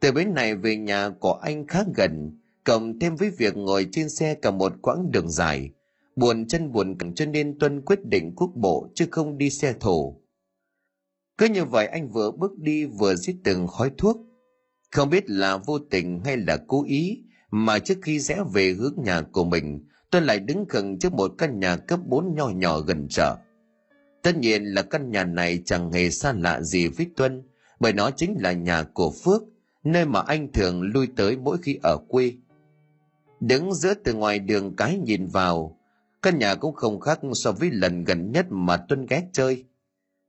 Từ bến này về nhà của anh khá gần, cộng thêm với việc ngồi trên xe cả một quãng đường dài, buồn chân cho nên Tuân quyết định quốc bộ chứ không đi xe thổ. Cứ như vậy anh vừa bước đi vừa rít từng khói thuốc. Không biết là vô tình hay là cố ý mà trước khi rẽ về hướng nhà của mình, Tuân lại đứng khựng trước một căn nhà cấp 4 nho nhỏ gần chợ. Tất nhiên là căn nhà này chẳng hề xa lạ gì với Tuân, bởi nó chính là nhà của Phước, nơi mà anh thường lui tới mỗi khi ở quê. Đứng giữa từ ngoài đường cái nhìn vào, căn nhà cũng không khác so với lần gần nhất mà Tuân ghé chơi.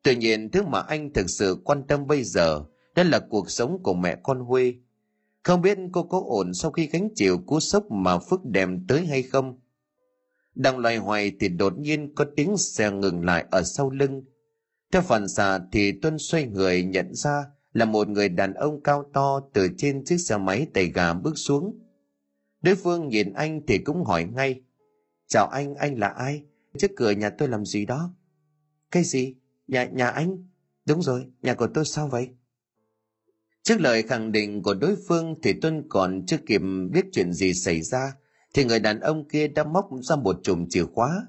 Tuy nhiên thứ mà anh thực sự quan tâm bây giờ đó là cuộc sống của mẹ con Huê. Không biết cô có ổn sau khi gánh chịu cú sốc mà Phước đem tới hay không. Đang loay hoay thì đột nhiên có tiếng xe ngừng lại ở sau lưng. Theo phản xạ thì Tuân xoay người nhận ra là một người đàn ông cao to từ trên chiếc xe máy tay gà bước xuống. Đối phương nhìn anh thì cũng hỏi ngay. Chào anh là ai? Trước cửa nhà tôi làm gì đó? Cái gì? Nhà anh? Đúng rồi, nhà của tôi sao vậy? Trước lời khẳng định của đối phương thì Tuân còn chưa kịp biết chuyện gì xảy ra, thì người đàn ông kia đã móc ra một chùm chìa khóa,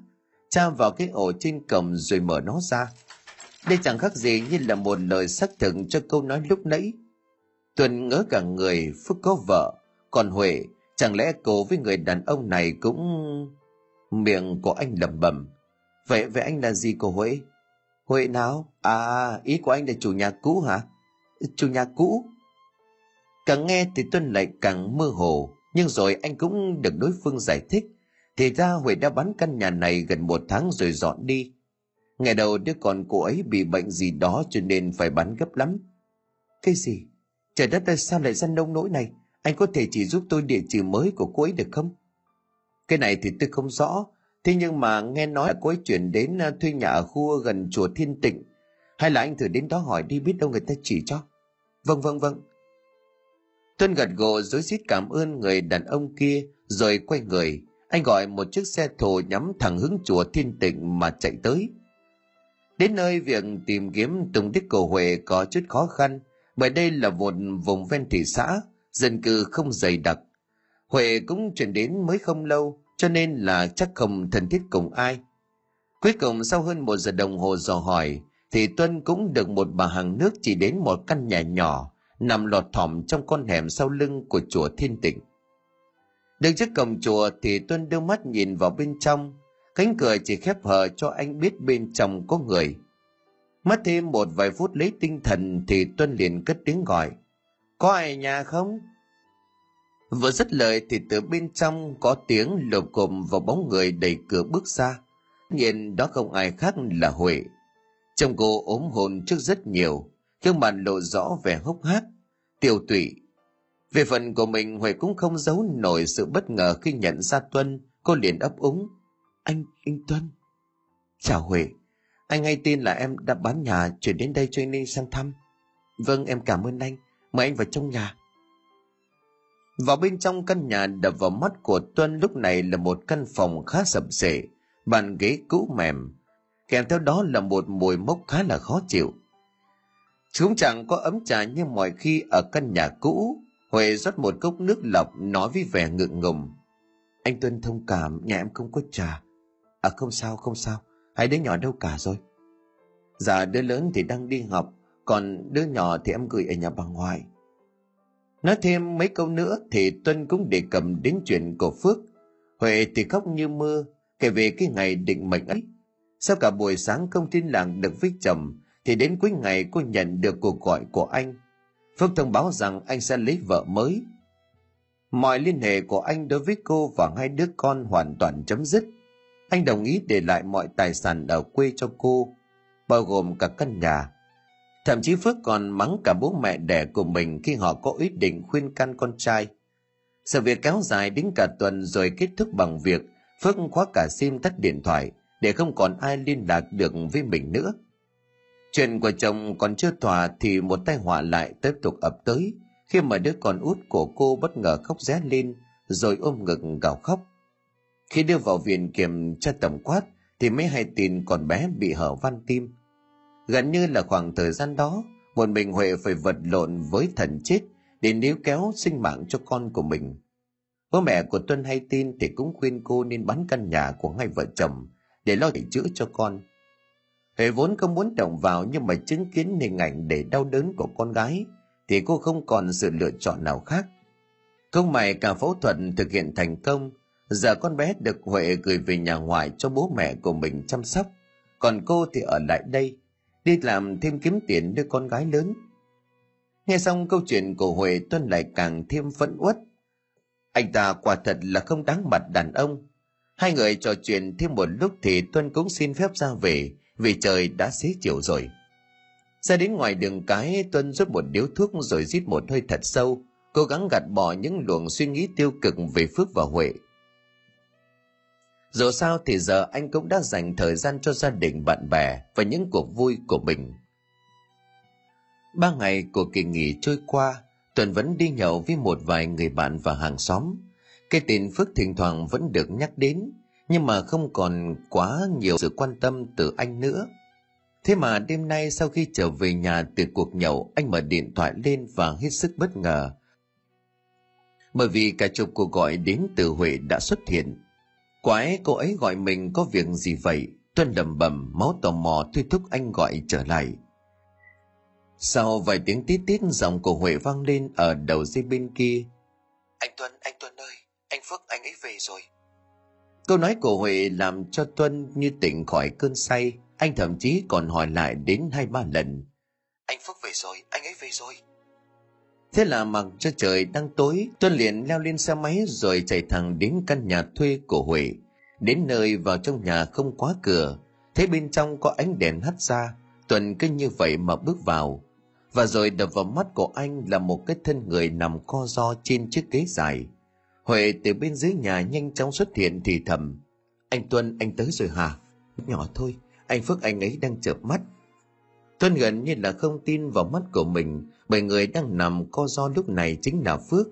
tra vào cái ổ trên cổng rồi mở nó ra. Đây chẳng khác gì như là một lời xác thực cho câu nói lúc nãy. Tuân ngỡ cả người. Phúc có vợ, còn Huệ, chẳng lẽ cô với người đàn ông này cũng... Miệng của anh lẩm bẩm. Vậy anh là gì của Huệ? Huệ nào? À, ý của anh là chủ nhà cũ hả? Chủ nhà cũ? Càng nghe thì Tuân lại càng mơ hồ, nhưng rồi anh cũng được đối phương giải thích. Thì ra Huệ đã bán căn nhà này gần 1 tháng rồi dọn đi. Ngày đầu đứa con cô ấy bị bệnh gì đó cho nên phải bán gấp lắm. Cái gì? Trời đất ơi, sao lại ra nông nỗi này? Anh có thể chỉ giúp tôi địa chỉ mới của cô ấy được không? Cái này thì tôi không rõ. Thế nhưng mà nghe nói là cô ấy chuyển đến thuê nhà ở khu gần chùa Thiên Tịnh. Hay là anh thử đến đó hỏi đi, biết đâu người ta chỉ cho. Vâng. Tuân gật gù rối rít cảm ơn người đàn ông kia rồi quay người. Anh gọi một chiếc xe thồ nhắm thẳng hướng chùa Thiên Tịnh mà chạy tới. Đến nơi, việc tìm kiếm tung tích cổ Huệ có chút khó khăn, bởi đây là một vùng ven thị xã, dân cư không dày đặc. Huệ cũng chuyển đến mới không lâu, cho nên là chắc không thân thiết cùng ai. Cuối cùng sau hơn 1 giờ đồng hồ dò hỏi, thì Tuân cũng được một bà hàng nước chỉ đến một căn nhà nhỏ, nằm lọt thỏm trong con hẻm sau lưng của chùa Thiên Tịnh. Đứng trước cổng chùa thì Tuân đưa mắt nhìn vào bên trong. Cánh cửa chỉ khép hờ cho anh biết bên trong có người. Mất thêm một vài phút lấy tinh thần thì Tuân liền cất tiếng gọi. Có ai nhà không? Vừa dứt lời thì từ bên trong có tiếng lộp cộp vào bóng người đẩy cửa bước ra. Nhìn đó không ai khác là Huệ. Trông cô ốm hồn trước rất nhiều, gương mặt lộ rõ vẻ hốc hác, tiêu tụy. Về phần của mình, Huệ cũng không giấu nổi sự bất ngờ khi nhận ra Tuân, cô liền ấp úng. Anh Tuân. Chào Huệ, anh hay tin là em đã bán nhà chuyển đến đây cho anh đi sang thăm. Vâng, em cảm ơn anh, mời anh vào trong nhà. Vào bên trong căn nhà đập vào mắt của Tuân lúc này là một căn phòng khá sập sệ, bàn ghế cũ mềm, kèm theo đó là một mùi mốc khá là khó chịu. Chúng chẳng có ấm trà như mọi khi ở căn nhà cũ. Huệ rót một cốc nước lọc nói với vẻ ngượng ngùng. Anh Tuân thông cảm, nhà em không có trà. À không sao, hai đứa nhỏ đâu cả rồi? Dạ đứa lớn thì đang đi học, còn đứa nhỏ thì em gửi ở nhà bà ngoại. Nói thêm mấy câu nữa thì Tuân cũng đề cập đến chuyện của Phước. Huệ thì khóc như mưa, kể về cái ngày định mệnh ấy. Sau cả buổi sáng không tin làng được với chồng, thì đến cuối ngày cô nhận được cuộc gọi của anh. Phước thông báo rằng anh sẽ lấy vợ mới. Mọi liên hệ của anh đối với cô và hai đứa con hoàn toàn chấm dứt. Anh đồng ý để lại mọi tài sản ở quê cho cô, bao gồm cả căn nhà. Thậm chí Phước còn mắng cả bố mẹ đẻ của mình khi họ có ý định khuyên can con trai. Sự việc kéo dài đến cả tuần rồi kết thúc bằng việc Phước khóa cả sim, tắt điện thoại để không còn ai liên lạc được với mình nữa. Chuyện của chồng còn chưa thỏa thì một tai họa lại tiếp tục ập tới, khi mà đứa con út của cô bất ngờ khóc ré lên rồi ôm ngực gào khóc. Khi đưa vào viện kiểm tra tổng quát thì mới hay tin con bé bị hở van tim. Gần như là khoảng thời gian đó, một mình Huệ phải vật lộn với thần chết để níu kéo sinh mạng cho con của mình. Bố mẹ của Tuân hay tin thì cũng khuyên cô nên bán căn nhà của hai vợ chồng để lo để chữa cho con. Huệ vốn không muốn động vào, nhưng mà chứng kiến hình ảnh để đau đớn của con gái thì cô không còn sự lựa chọn nào khác. Không may cả phẫu thuật thực hiện thành công, giờ con bé được Huệ gửi về nhà ngoại cho bố mẹ của mình chăm sóc, còn cô thì ở lại đây, đi làm thêm kiếm tiền đưa con gái lớn. Nghe xong câu chuyện của Huệ, Tuân lại càng thêm phẫn uất. Anh ta quả thật là không đáng mặt đàn ông. Hai người trò chuyện thêm một lúc thì Tuân cũng xin phép ra về, vì trời đã xế chiều rồi. Ra đến ngoài đường cái, Tuân rút một điếu thuốc rồi rít một hơi thật sâu, cố gắng gạt bỏ những luồng suy nghĩ tiêu cực về Phước và Huệ. Dù sao thì giờ anh cũng đã dành thời gian cho gia đình, bạn bè và những cuộc vui của mình. 3 ngày của kỳ nghỉ trôi qua, Tuần vẫn đi nhậu với một vài người bạn và hàng xóm. Cái tên Phước thỉnh thoảng vẫn được nhắc đến, nhưng mà không còn quá nhiều sự quan tâm từ anh nữa. Thế mà đêm nay sau khi trở về nhà từ cuộc nhậu, anh mở điện thoại lên và hết sức bất ngờ, bởi vì cả chục cuộc gọi đến từ Huệ đã xuất hiện. Quái, cô ấy gọi mình có việc gì vậy? Tuân lẩm bẩm, máu tò mò thôi thúc anh gọi trở lại. Sau vài tiếng tít tít, giọng của Huệ vang lên ở đầu dây bên kia. Anh Tuân ơi, anh Phước anh ấy về rồi. Câu nói của Huệ làm cho Tuân như tỉnh khỏi cơn say, anh thậm chí còn hỏi lại đến 2-3 lần. Anh Phước về rồi, anh ấy về rồi. Thế là mặc cho trời đang tối, Tuân liền leo lên xe máy rồi chạy thẳng đến căn nhà thuê của Huệ. Đến nơi, vào trong nhà không khóa cửa, thấy bên trong có ánh đèn hắt ra, Tuần cứ như vậy mà bước vào. Và rồi đập vào mắt của anh là một cái thân người nằm co ro trên chiếc ghế dài. Huệ từ bên dưới nhà nhanh chóng xuất hiện thì thầm. Anh Tuân, anh tới rồi hả? Nhỏ thôi, anh Phước anh ấy đang chợp mắt. Tuân gần như là không tin vào mắt của mình, bởi người đang nằm co ro lúc này chính là Phước.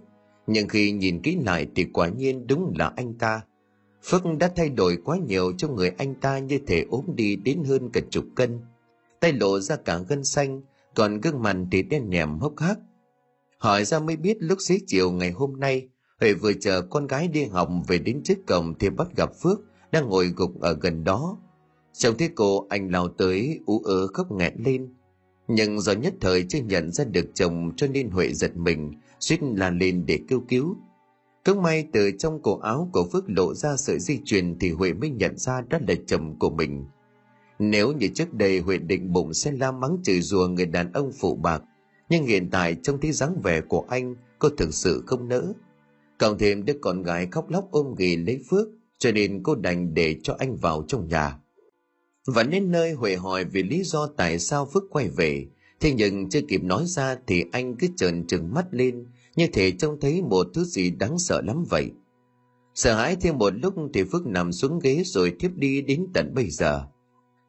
Nhưng khi nhìn kỹ lại thì quả nhiên đúng là anh ta. Phước đã thay đổi quá nhiều, trong người anh ta như thể ốm đi đến hơn cả chục cân. Tay lộ ra cả gân xanh, còn gương mặt thì đen nhèm hốc hác. Hỏi ra mới biết lúc xế chiều ngày hôm nay, Huệ vừa chờ con gái đi học về đến trước cổng thì bắt gặp Phước đang ngồi gục ở gần đó. Trông thấy cô, anh lao tới ú ớ khóc nghẹn lên. Nhưng do nhất thời chưa nhận ra được chồng cho nên Huệ giật mình, suýt lan lên để kêu cứu. Cũng may từ trong cổ áo của Phước lộ ra sợi dây chuyền thì Huệ mới nhận ra đó là chồng của mình. Nếu như trước đây Huệ định bụng sẽ la mắng chửi rủa người đàn ông phụ bạc, nhưng hiện tại trông thấy dáng vẻ của anh, cô thực sự không nỡ. Cộng thêm đứa con gái khóc lóc ôm ghì lấy Phước, cho nên cô đành để cho anh vào trong nhà. Và đến nơi, Huệ hỏi vì lý do tại sao Phước quay về. Thế nhưng chưa kịp nói ra thì anh cứ trợn trừng mắt lên, như thể trông thấy một thứ gì đáng sợ lắm vậy. Sợ hãi thêm một lúc thì Phước nằm xuống ghế rồi thiếp đi đến tận bây giờ.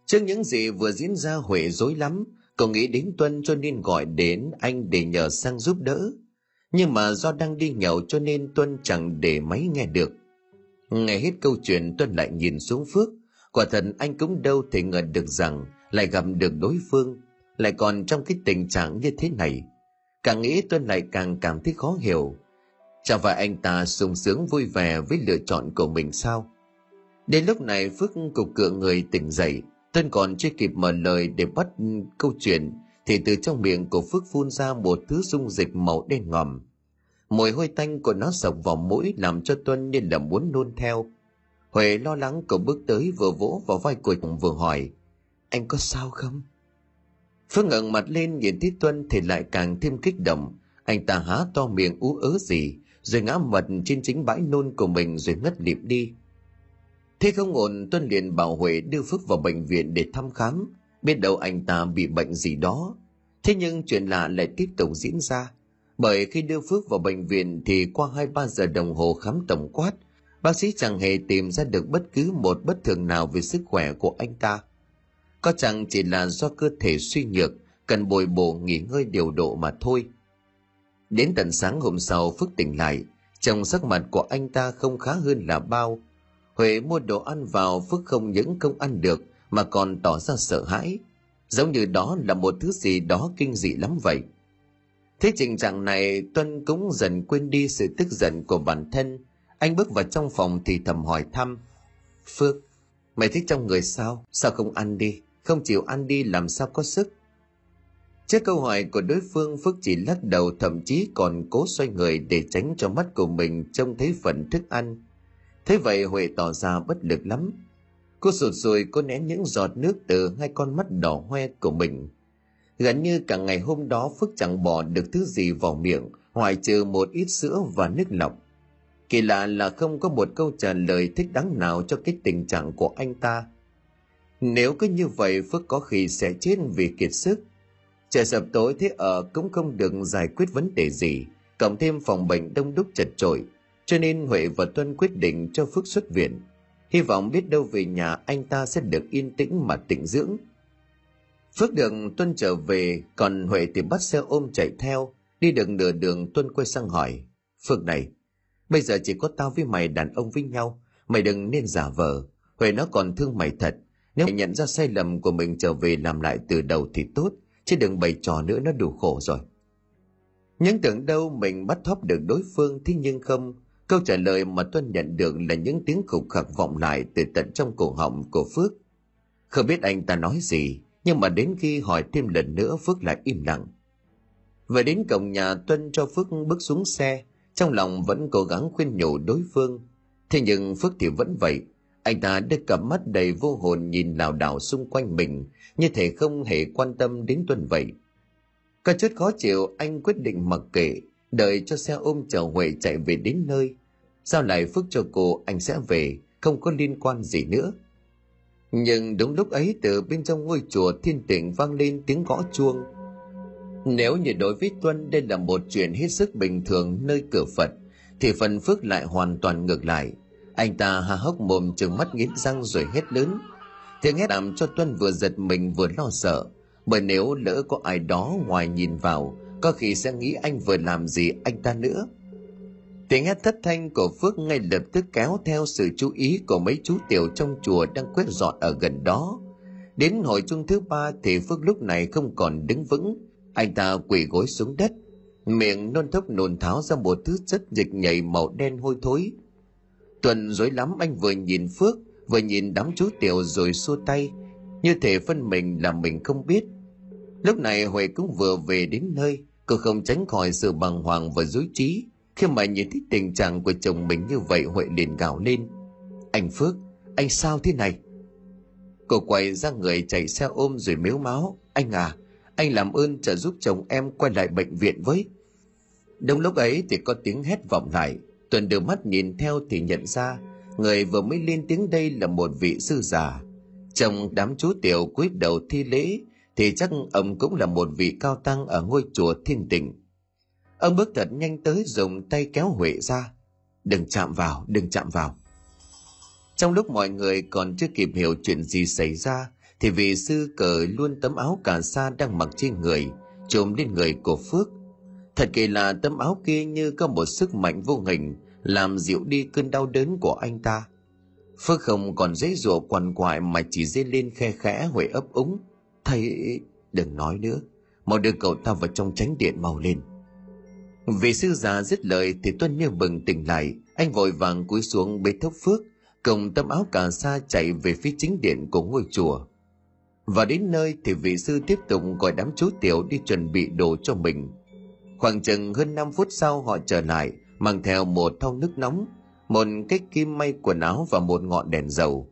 Trước những gì vừa diễn ra, Huệ rối lắm. Cậu nghĩ đến Tuân cho nên gọi đến anh để nhờ sang giúp đỡ. Nhưng mà do đang đi nhậu cho nên Tuân chẳng để máy nghe được. Nghe hết câu chuyện, Tuân lại nhìn xuống Phước. Quả thật anh cũng đâu thể ngờ được rằng lại gặp được đối phương, lại còn trong cái tình trạng như thế này. Càng nghĩ Tuân lại càng cảm thấy khó hiểu. Chẳng phải anh ta sung sướng vui vẻ với lựa chọn của mình sao? Đến lúc này Phước cục cựa người tỉnh dậy. Tuân còn chưa kịp mở lời để bắt câu chuyện thì từ trong miệng của Phước phun ra một thứ dung dịch màu đen ngòm. Mùi hôi tanh của nó sộc vào mũi làm cho Tuân như là muốn nôn theo. Huệ lo lắng, cậu bước tới vừa vỗ vào vai của chồng vừa hỏi, anh có sao không? Phước ngẩng mặt lên nhìn thấy Tuân thì lại càng thêm kích động. Anh ta há to miệng ú ớ gì rồi ngã mật trên chính bãi nôn của mình rồi ngất lịm đi. Thế không ổn, Tuân liền bảo Huệ đưa Phước vào bệnh viện để thăm khám, biết đâu anh ta bị bệnh gì đó. Thế nhưng chuyện lạ lại tiếp tục diễn ra, bởi khi đưa Phước vào bệnh viện thì qua 2-3 giờ đồng hồ khám tổng quát, bác sĩ chẳng hề tìm ra được bất cứ một bất thường nào về sức khỏe của anh ta. Có chẳng chỉ là do cơ thể suy nhược, cần bồi bổ nghỉ ngơi điều độ mà thôi. Đến tận sáng hôm sau, Phước tỉnh lại, trông sắc mặt của anh ta không khá hơn là bao. Huệ mua đồ ăn vào, Phước không những không ăn được mà còn tỏ ra sợ hãi, giống như đó là một thứ gì đó kinh dị lắm vậy. Thế tình trạng này, Tuân cũng dần quên đi sự tức giận của bản thân. Anh bước vào trong phòng thì thầm hỏi thăm, Phước, mày thích trong người sao? Sao không ăn đi? Không chịu ăn đi làm sao có sức? Trước câu hỏi của đối phương, Phước chỉ lắc đầu, thậm chí còn cố xoay người để tránh cho mắt của mình trông thấy phần thức ăn. Thế vậy Huệ tỏ ra bất lực lắm. Cô sụt sùi, cô nén những giọt nước từ hai con mắt đỏ hoe của mình. Gần như cả ngày hôm đó Phước chẳng bỏ được thứ gì vào miệng, ngoại trừ một ít sữa và nước lọc. Kỳ lạ là không có một câu trả lời thích đáng nào cho cái tình trạng của anh ta. Nếu cứ như vậy Phước có khi sẽ chết vì kiệt sức. Trời sập tối thế ở cũng không được giải quyết vấn đề gì, cộng thêm phòng bệnh đông đúc chật chội, cho nên Huệ và Tuân quyết định cho Phước xuất viện, hy vọng biết đâu về nhà anh ta sẽ được yên tĩnh mà tịnh dưỡng. Phước được Tuân trở về, còn Huệ thì bắt xe ôm chạy theo. Đi được nửa đường Tuân quay sang hỏi, Phước này, bây giờ chỉ có tao với mày đàn ông với nhau, mày đừng nên giả vờ, Huệ nó còn thương mày thật. Nếu mày nhận ra sai lầm của mình trở về làm lại từ đầu thì tốt, chứ đừng bày trò nữa, nó đủ khổ rồi. Những tưởng đâu mình bắt thóp được đối phương, thế nhưng không. Câu trả lời mà Tuân nhận được là những tiếng khục khặc vọng lại từ tận trong cổ họng của Phước. Không biết anh ta nói gì, nhưng mà đến khi hỏi thêm lần nữa Phước lại im lặng. Về đến cổng nhà, Tuân cho Phước bước xuống xe, trong lòng vẫn cố gắng khuyên nhủ đối phương. Thế nhưng Phước thì vẫn vậy, anh ta đưa cặp mắt đầy vô hồn nhìn lảo đảo xung quanh mình, như thể không hề quan tâm đến Tuân vậy. Có chút khó chịu, anh quyết định mặc kệ, đợi cho xe ôm chở Huệ chạy về đến nơi. Sao lại Phước cho cô anh sẽ về, không có liên quan gì nữa. Nhưng đúng lúc ấy, từ bên trong ngôi chùa Thiên Tịnh vang lên tiếng gõ chuông. Nếu như đối với Tuân đây là một chuyện hết sức bình thường nơi cửa Phật, thì phần Phước lại hoàn toàn ngược lại. Anh ta há hốc mồm, trừng mắt nghiến răng rồi hét lớn. Tiếng hét làm cho Tuân vừa giật mình vừa lo sợ, bởi nếu lỡ có ai đó ngoài nhìn vào, có khi sẽ nghĩ anh vừa làm gì anh ta nữa. Tiếng hét thất thanh của Phước ngay lập tức kéo theo sự chú ý của mấy chú tiểu trong chùa đang quét dọn ở gần đó. Đến hồi chuông thứ 3 thì Phước lúc này không còn đứng vững, anh ta quỳ gối xuống đất, miệng nôn thốc nôn tháo ra một thứ chất dịch nhầy màu đen hôi thối. Tuần rối lắm, anh vừa nhìn Phước vừa nhìn đám chú tiểu rồi xua tay, như thể phân mình là mình không biết. Lúc này Huệ cũng vừa về đến nơi, cô không tránh khỏi sự bàng hoàng và rối trí. Khi mà nhìn thấy tình trạng của chồng mình như vậy, Huệ liền gào lên, anh Phước, anh sao thế này? Cô quay ra người chạy xe ôm rồi mếu máu, anh à, anh làm ơn trợ giúp chồng em quay lại bệnh viện với. Đông lúc ấy thì có tiếng hét vọng lại, Tuần đưa mắt nhìn theo thì nhận ra người vừa mới lên tiếng đây là một vị sư già. Trong đám chú tiểu cúi đầu thi lễ thì chắc ông cũng là một vị cao tăng ở ngôi chùa Thiên Tịnh. Ông bước thật nhanh tới, dùng tay kéo Huệ ra, đừng chạm vào, đừng chạm vào. Trong lúc mọi người còn chưa kịp hiểu chuyện gì xảy ra thì vị sư cởi luôn tấm áo cà sa đang mặc trên người, chùm lên người của Phước. Thật kỳ lạ, tấm áo kia như có một sức mạnh vô hình làm dịu đi cơn đau đớn của anh ta. Phước không còn dễ dụa quằn quại mà chỉ rên lên khe khẽ. Huệ ấp úng, thầy đừng nói nữa, mau đưa cậu ta vào trong chánh điện, mau lên. Vị sư già dứt lời thì Tuân như bừng tỉnh lại, anh vội vàng cúi xuống bế thốc Phước cùng tấm áo cà sa chạy về phía chính điện của ngôi chùa. Và đến nơi thì vị sư tiếp tục gọi đám chú tiểu đi chuẩn bị đồ cho mình. Khoảng chừng hơn 5 phút sau họ trở lại, mang theo một thau nước nóng, một cái kim may quần áo và một ngọn đèn dầu.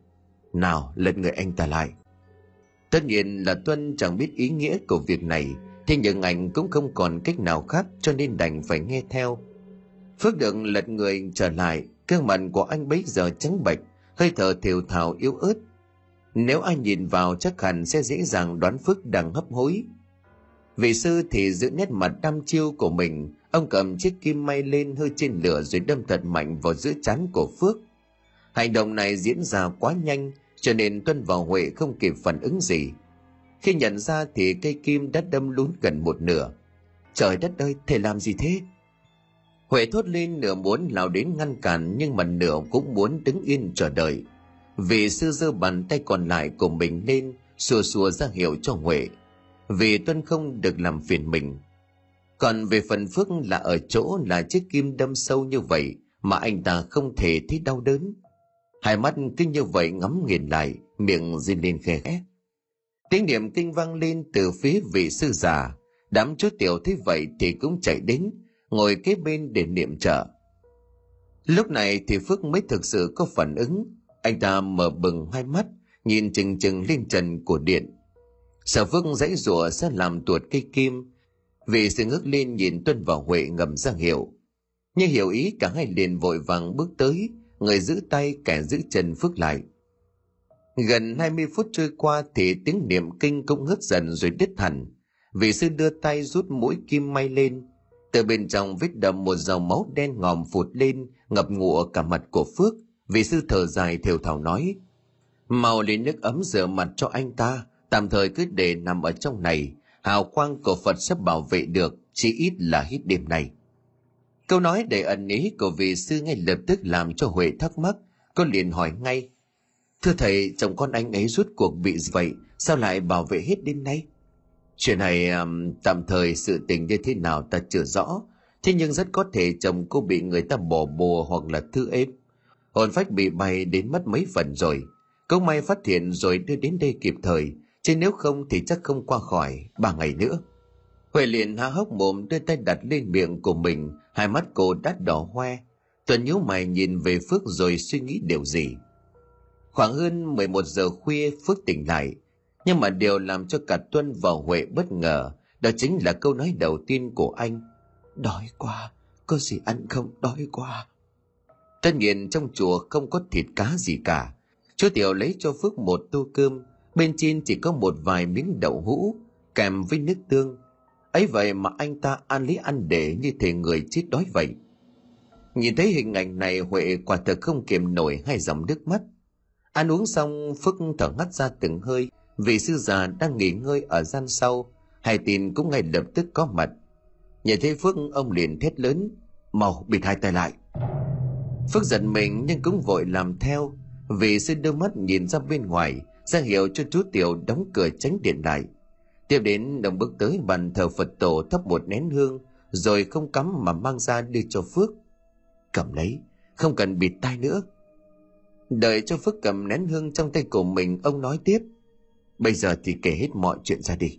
Nào, lật người anh ta lại. Tất nhiên là Tuân chẳng biết ý nghĩa của việc này, thế nhưng anh cũng không còn cách nào khác cho nên đành phải nghe theo. Phước được lật người trở lại, gương mặt của anh bấy giờ trắng bệch, hơi thở thều thào yếu ớt. Nếu ai nhìn vào chắc hẳn sẽ dễ dàng đoán Phước đang hấp hối. Vị sư thì giữ nét mặt đăm chiêu của mình, ông cầm chiếc kim may lên hơi trên lửa rồi đâm thật mạnh vào giữa trán của Phước. Hành động này diễn ra quá nhanh cho nên Tuân và Huệ không kịp phản ứng gì. Khi nhận ra thì cây kim đã đâm lún gần một nửa. Trời đất ơi, thầy làm gì thế? Huệ thốt lên, nửa muốn lao đến ngăn cản nhưng mà nửa cũng muốn đứng yên chờ đợi. Vị sư giơ bàn tay còn lại của mình lên, xùa xùa ra hiệu cho Huệ, vì Tuân không được làm phiền mình. Còn về phần Phước là ở chỗ là chiếc kim đâm sâu như vậy mà anh ta không thể thấy đau đớn. Hai mắt kinh như vậy ngắm nghiền lại, miệng rên lên khe khẽ. Tiếng niệm kinh vang lên từ phía vị sư già. Đám chú tiểu thấy vậy thì cũng chạy đến, ngồi kế bên để niệm trợ. Lúc này thì Phước mới thực sự có phản ứng. Anh ta mở bừng hai mắt, nhìn chừng chừng lên trần của điện. Sở Phước giãy giụa sẽ làm tuột cây kim. Vị sư ngước lên nhìn Tuân và Huệ ngầm ra hiệu. Nhưng hiểu ý, cả hai liền vội vàng bước tới, người giữ tay kẻ giữ chân Phước lại. Gần 20 phút trôi qua thì tiếng niệm kinh cũng ngớt dần rồi đứt hẳn. Vị sư đưa tay rút mũi kim may lên, từ bên trong vết đầm một dòng máu đen ngòm phụt lên, ngập ngụa cả mặt của Phước. Vị sư thở dài thều thào nói, mau lấy nước ấm rửa mặt cho anh ta, Tạm thời cứ để nằm ở trong này, hào quang của Phật sắp bảo vệ được, chỉ ít là hết đêm này. Câu nói để ẩn ý của vị sư ngay lập tức làm cho Huệ thắc mắc, con liền hỏi ngay. Thưa thầy, chồng con anh ấy rút cuộc bị vậy, sao lại bảo vệ hết đêm nay? Chuyện này tạm thời sự tình như thế nào ta chưa rõ, thế nhưng rất có thể chồng cô bị người ta bỏ bùa hoặc là thư ếm. Hồn phách bị bay đến mất mấy phần rồi, công may phát hiện rồi đưa đến đây kịp thời, chứ nếu không thì chắc không qua khỏi 3 ngày nữa. Huệ liền há hốc mồm đưa tay đặt lên miệng của mình, hai mắt cô đắt đỏ hoe. Tuần nhíu mày nhìn về Phước rồi suy nghĩ điều gì. Khoảng hơn 11 giờ khuya Phước tỉnh lại, nhưng mà điều làm cho cả Tuân và Huệ bất ngờ đó chính là câu nói đầu tiên của anh. Đói quá, có gì ăn không, đói quá. Tất nhiên trong chùa không có thịt cá gì cả. Chú Tiểu lấy cho Phước một tô cơm, bên trên chỉ có một vài miếng đậu hũ kèm với nước tương. Ấy vậy mà anh ta ăn lý ăn để như thể người chết đói vậy. Nhìn thấy hình ảnh này Huệ quả thực không kiềm nổi hai dòng nước mắt. Ăn uống xong Phước thở ngắt ra từng hơi, vị sư già đang nghỉ ngơi ở gian sau, hai tin cũng ngay lập tức có mặt. Nhìn thấy Phước ông liền thét lớn, mau bịt hai tay lại. Phước giật mình nhưng cũng vội làm theo, vị sư đưa mắt nhìn ra bên ngoài, ra hiệu cho chú Tiểu đóng cửa tránh điện lại. Tiếp đến đồng bước tới bàn thờ Phật tổ thắp một nén hương, rồi không cắm mà mang ra đưa cho Phước. Cầm lấy, không cần bịt tai nữa. Đợi cho Phước cầm nén hương trong tay của mình, ông nói tiếp. Bây giờ thì kể hết mọi chuyện ra đi.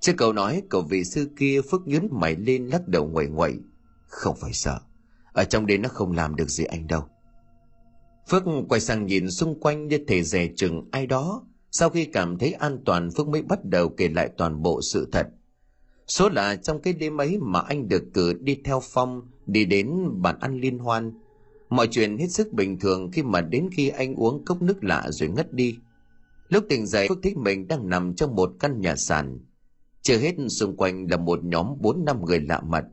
Trước câu nói của vị sư kia Phước nhướng mày lên lắc đầu nguẩy nguẩy. Không phải sợ, ở trong đêm nó không làm được gì anh đâu. Phước quay sang nhìn xung quanh như thể dè chừng ai đó. Sau khi cảm thấy an toàn Phước mới bắt đầu kể lại toàn bộ sự thật. Số là trong cái đêm ấy mà anh được cử đi theo Phong đi đến bàn ăn liên hoan. Mọi chuyện hết sức bình thường khi mà đến khi anh uống cốc nước lạ rồi ngất đi. Lúc tỉnh dậy Phước thấy mình đang nằm trong một căn nhà sàn. Chưa hết xung quanh là một nhóm 4-5 người lạ mặt.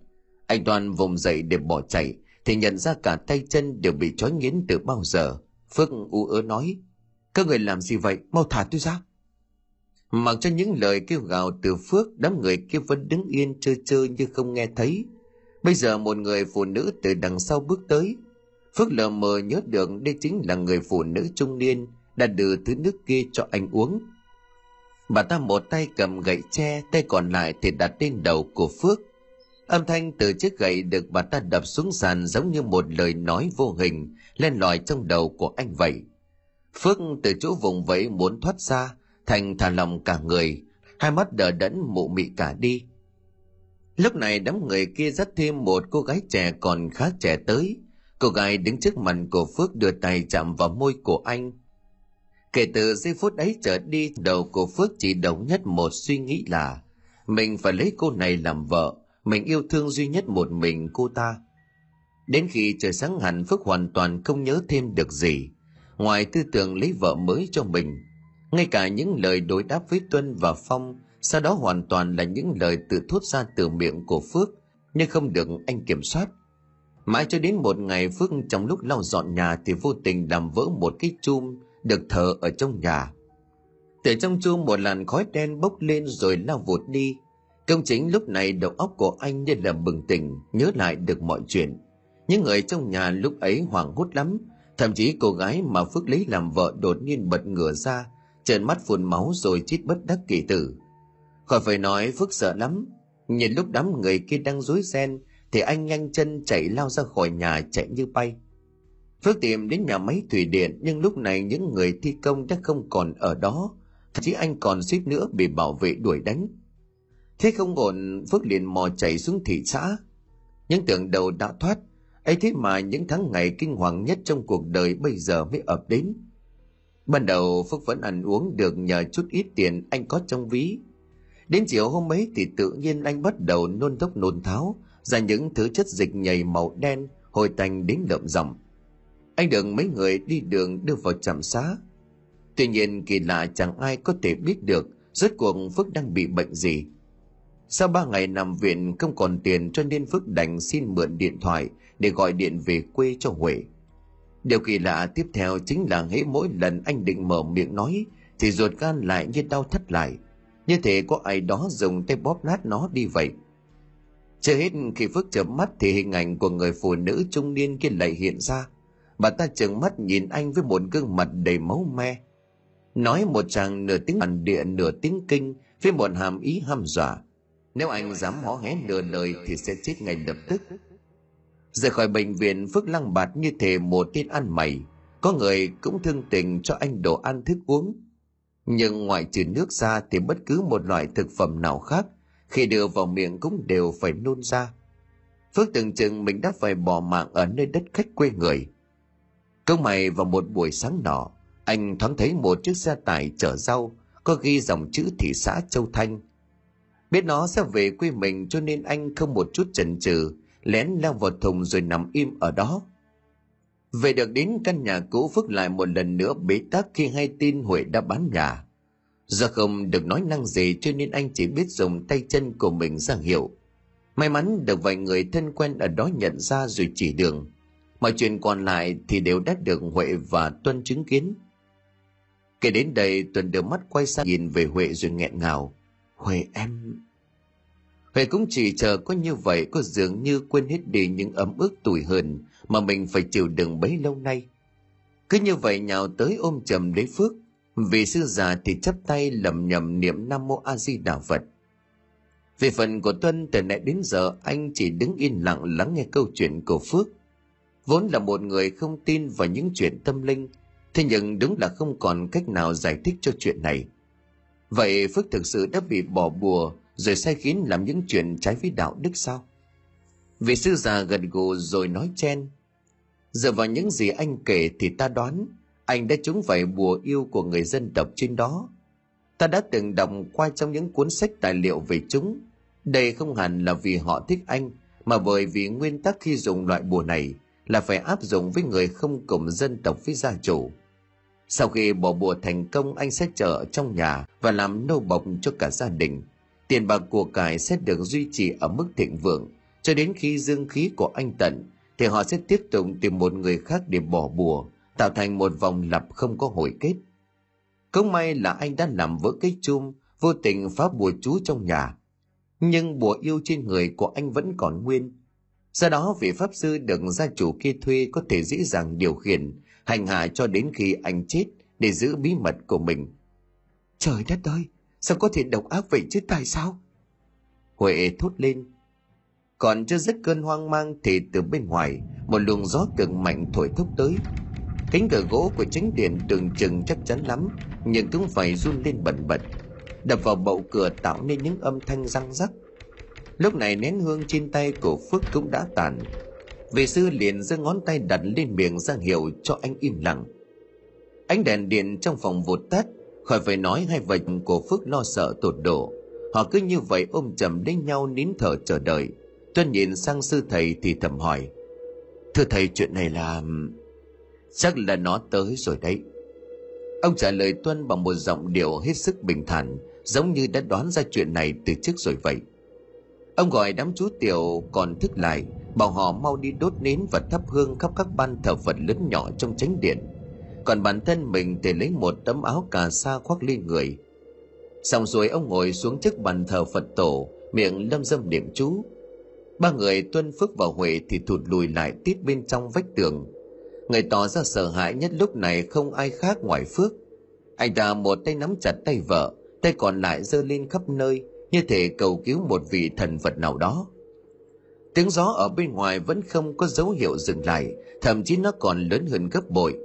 Anh Toàn vùng dậy để bỏ chạy thì nhận ra cả tay chân đều bị trói nghiến từ bao giờ. Phước u ớ nói, các người làm gì vậy, mau thả tôi ra. Mặc cho những lời kêu gào từ Phước, đám người kia vẫn đứng yên trơ trơ như không nghe thấy. Bây giờ một người phụ nữ từ đằng sau bước tới. Phước lờ mờ nhớ được đây chính là người phụ nữ trung niên đã đưa thứ nước kia cho anh uống. Bà ta một tay cầm gậy tre, tay còn lại thì đặt lên đầu của Phước. Âm thanh từ chiếc gậy được bà ta đập xuống sàn giống như một lời nói vô hình len lỏi trong đầu của anh vậy. Phước từ chỗ vùng vẫy muốn thoát ra, thành thả lòng cả người, hai mắt đờ đẫn mụ mị cả đi. Lúc này đám người kia dắt thêm một cô gái trẻ còn khá trẻ tới. Cô gái đứng trước mặt của Phước đưa tay chạm vào môi của anh. Kể từ giây phút ấy trở đi, đầu của Phước chỉ đồng nhất một suy nghĩ là mình phải lấy cô này làm vợ, mình yêu thương duy nhất một mình cô ta. Đến khi trời sáng hẳn Phước hoàn toàn không nhớ thêm được gì ngoài tư tưởng lấy vợ mới cho mình. Ngay cả những lời đối đáp với Tuân và Phong sau đó hoàn toàn là những lời tự thốt ra từ miệng của Phước nhưng không được anh kiểm soát. Mãi cho đến một ngày Phước trong lúc lau dọn nhà thì vô tình làm vỡ một cái chum được thờ ở trong nhà. Từ trong chum một làn khói đen bốc lên rồi lao vụt đi. Công chính lúc này đầu óc của anh như là bừng tỉnh, nhớ lại được mọi chuyện. Những người trong nhà lúc ấy hoảng hốt lắm, thậm chí cô gái mà Phước lấy làm vợ đột nhiên bật ngửa ra, trợn mắt phun máu rồi chết bất đắc kỳ tử. Khỏi phải nói Phước sợ lắm, nhìn lúc đám người kia đang rối ren thì anh nhanh chân chạy lao ra khỏi nhà chạy như bay. Phước tìm đến nhà máy thủy điện nhưng lúc này những người thi công đã không còn ở đó, thậm chí anh còn suýt nữa bị bảo vệ đuổi đánh. Thế không ổn, Phước liền mò chạy xuống thị xã. Những tưởng đầu đã thoát, ấy thế mà những tháng ngày kinh hoàng nhất trong cuộc đời bây giờ mới ập đến. Ban đầu Phước vẫn ăn uống được nhờ chút ít tiền anh có trong ví. Đến chiều hôm ấy thì tự nhiên anh bắt đầu nôn thốc nôn tháo ra những thứ chất dịch nhầy màu đen hồi tanh đến lợm giọng. Anh được mấy người đi đường đưa vào trạm xá. Tuy nhiên kỳ lạ chẳng ai có thể biết được rốt cuộc Phước đang bị bệnh gì. Sau 3 ngày nằm viện không còn tiền cho nên Phước đành xin mượn điện thoại để gọi điện về quê cho Huệ. Điều kỳ lạ tiếp theo chính là hễ mỗi lần anh định mở miệng nói thì ruột gan lại như đau thắt lại, như thể có ai đó dùng tay bóp nát nó đi vậy. Chưa hết, khi Phước chớp mắt thì hình ảnh của người phụ nữ trung niên kia lại hiện ra. Bà ta trừng mắt nhìn anh với một gương mặt đầy máu me, nói một tràng nửa tiếng Bản Địa nửa tiếng Kinh với một hàm ý hăm dọa. Nếu anh dám hó hé nửa lời thì sẽ chết ngay lập tức. Rời khỏi bệnh viện, Phước lăng bạt như thể một tên ăn mày. Có người cũng thương tình cho anh đồ ăn thức uống, nhưng ngoại trừ nước ra thì bất cứ một loại thực phẩm nào khác khi đưa vào miệng cũng đều phải nôn ra. Phước tưởng chừng mình đã phải bỏ mạng ở nơi đất khách quê người. Câu mày vào một buổi sáng nọ, anh thoáng thấy một chiếc xe tải chở rau có ghi dòng chữ thị xã Châu Thanh. Biết nó sẽ về quê mình cho nên anh không một chút chần chừ, lén leo vào thùng rồi nằm im ở đó. Về được đến căn nhà cũ, Phước lại một lần nữa bế tắc khi hay tin Huệ đã bán nhà. Do không được nói năng gì cho nên anh chỉ biết dùng tay chân của mình ra hiệu. May mắn được vài người thân quen ở đó nhận ra rồi chỉ đường. Mọi chuyện còn lại thì đều đã được Huệ và Tuân chứng kiến. Kể đến đây, Tuân đưa mắt quay sang nhìn về Huệ rồi nghẹn ngào. Huệ em... Huệ cũng chỉ chờ có như vậy, cô dường như quên hết đi những ấm ức tủi hờn mà mình phải chịu đựng bấy lâu nay. Cứ như vậy nhào tới ôm chầm lấy Phước. Vì sư già thì chắp tay lẩm nhẩm niệm Nam Mô A Di Đà Phật. Về phần của Tuân, từ nãy đến giờ anh chỉ đứng yên lặng lắng nghe câu chuyện của Phước. Vốn là một người không tin vào những chuyện tâm linh, thế nhưng đúng là không còn cách nào giải thích cho chuyện này. Vậy Phước thực sự đã bị bỏ bùa rồi sai khiến làm những chuyện trái với đạo đức sao? Vị sư già gật gù rồi nói chen. Dựa vào những gì anh kể thì ta đoán anh đã trúng phải bùa yêu của người dân tộc trên đó. Ta đã từng đọc qua trong những cuốn sách tài liệu về chúng. Đây không hẳn là vì họ thích anh, mà bởi vì nguyên tắc khi dùng loại bùa này là phải áp dụng với người không cùng dân tộc với gia chủ. Sau khi bỏ bùa thành công, anh sẽ trở trong nhà và làm nô bộc cho cả gia đình. Tiền bạc của cải sẽ được duy trì ở mức thịnh vượng cho đến khi dương khí của anh tận, thì họ sẽ tiếp tục tìm một người khác để bỏ bùa, tạo thành một vòng lặp không có hồi kết. Cũng may là anh đã làm vỡ cái chum, vô tình phá bùa chú trong nhà, nhưng bùa yêu trên người của anh vẫn còn nguyên. Do đó vị pháp sư được gia chủ kia thuê có thể dễ dàng điều khiển, hành hạ cho đến khi anh chết để giữ bí mật của mình. Trời đất ơi, sao có thể độc ác vậy chứ, tại sao? Huệ thốt lên. Còn chưa dứt cơn hoang mang thì từ bên ngoài một luồng gió cực mạnh thổi thốc tới. Cánh cửa gỗ của chính điện tưởng chừng chắc chắn lắm, nhưng cũng phải run lên bần bật, đập vào bậu cửa tạo nên những âm thanh răng rắc. Lúc này nén hương trên tay của Phước cũng đã tàn. Vị sư liền giơ ngón tay đặt lên miệng ra hiệu cho anh im lặng. Ánh đèn điện trong phòng vụt tắt, khỏi phải nói hai vợ chồng của Phước lo sợ tột độ. Họ cứ như vậy ôm chầm lấy nhau nín thở chờ đợi. Tuân nhìn sang sư thầy thì thầm hỏi. Thưa thầy, chuyện này là... Chắc là nó tới rồi đấy. Ông trả lời Tuân bằng một giọng điệu hết sức bình thản, giống như đã đoán ra chuyện này từ trước rồi vậy. Ông gọi đám chú tiểu còn thức lại, bảo họ mau đi đốt nến và thắp hương khắp các ban thờ Phật lớn nhỏ trong chánh điện. Còn bản thân mình thì lấy một tấm áo cà sa khoác lên người. Xong rồi ông ngồi xuống trước bàn thờ Phật tổ, miệng lâm dâm niệm chú. Ba người Tuân, Phước và Huệ thì thụt lùi lại tít bên trong vách tường. Người tỏ ra sợ hãi nhất lúc này không ai khác ngoài Phước. Anh ta một tay nắm chặt tay vợ, tay còn lại giơ lên khắp nơi, như thể cầu cứu một vị thần Phật nào đó. Tiếng gió ở bên ngoài vẫn không có dấu hiệu dừng lại, thậm chí nó còn lớn hơn gấp bội.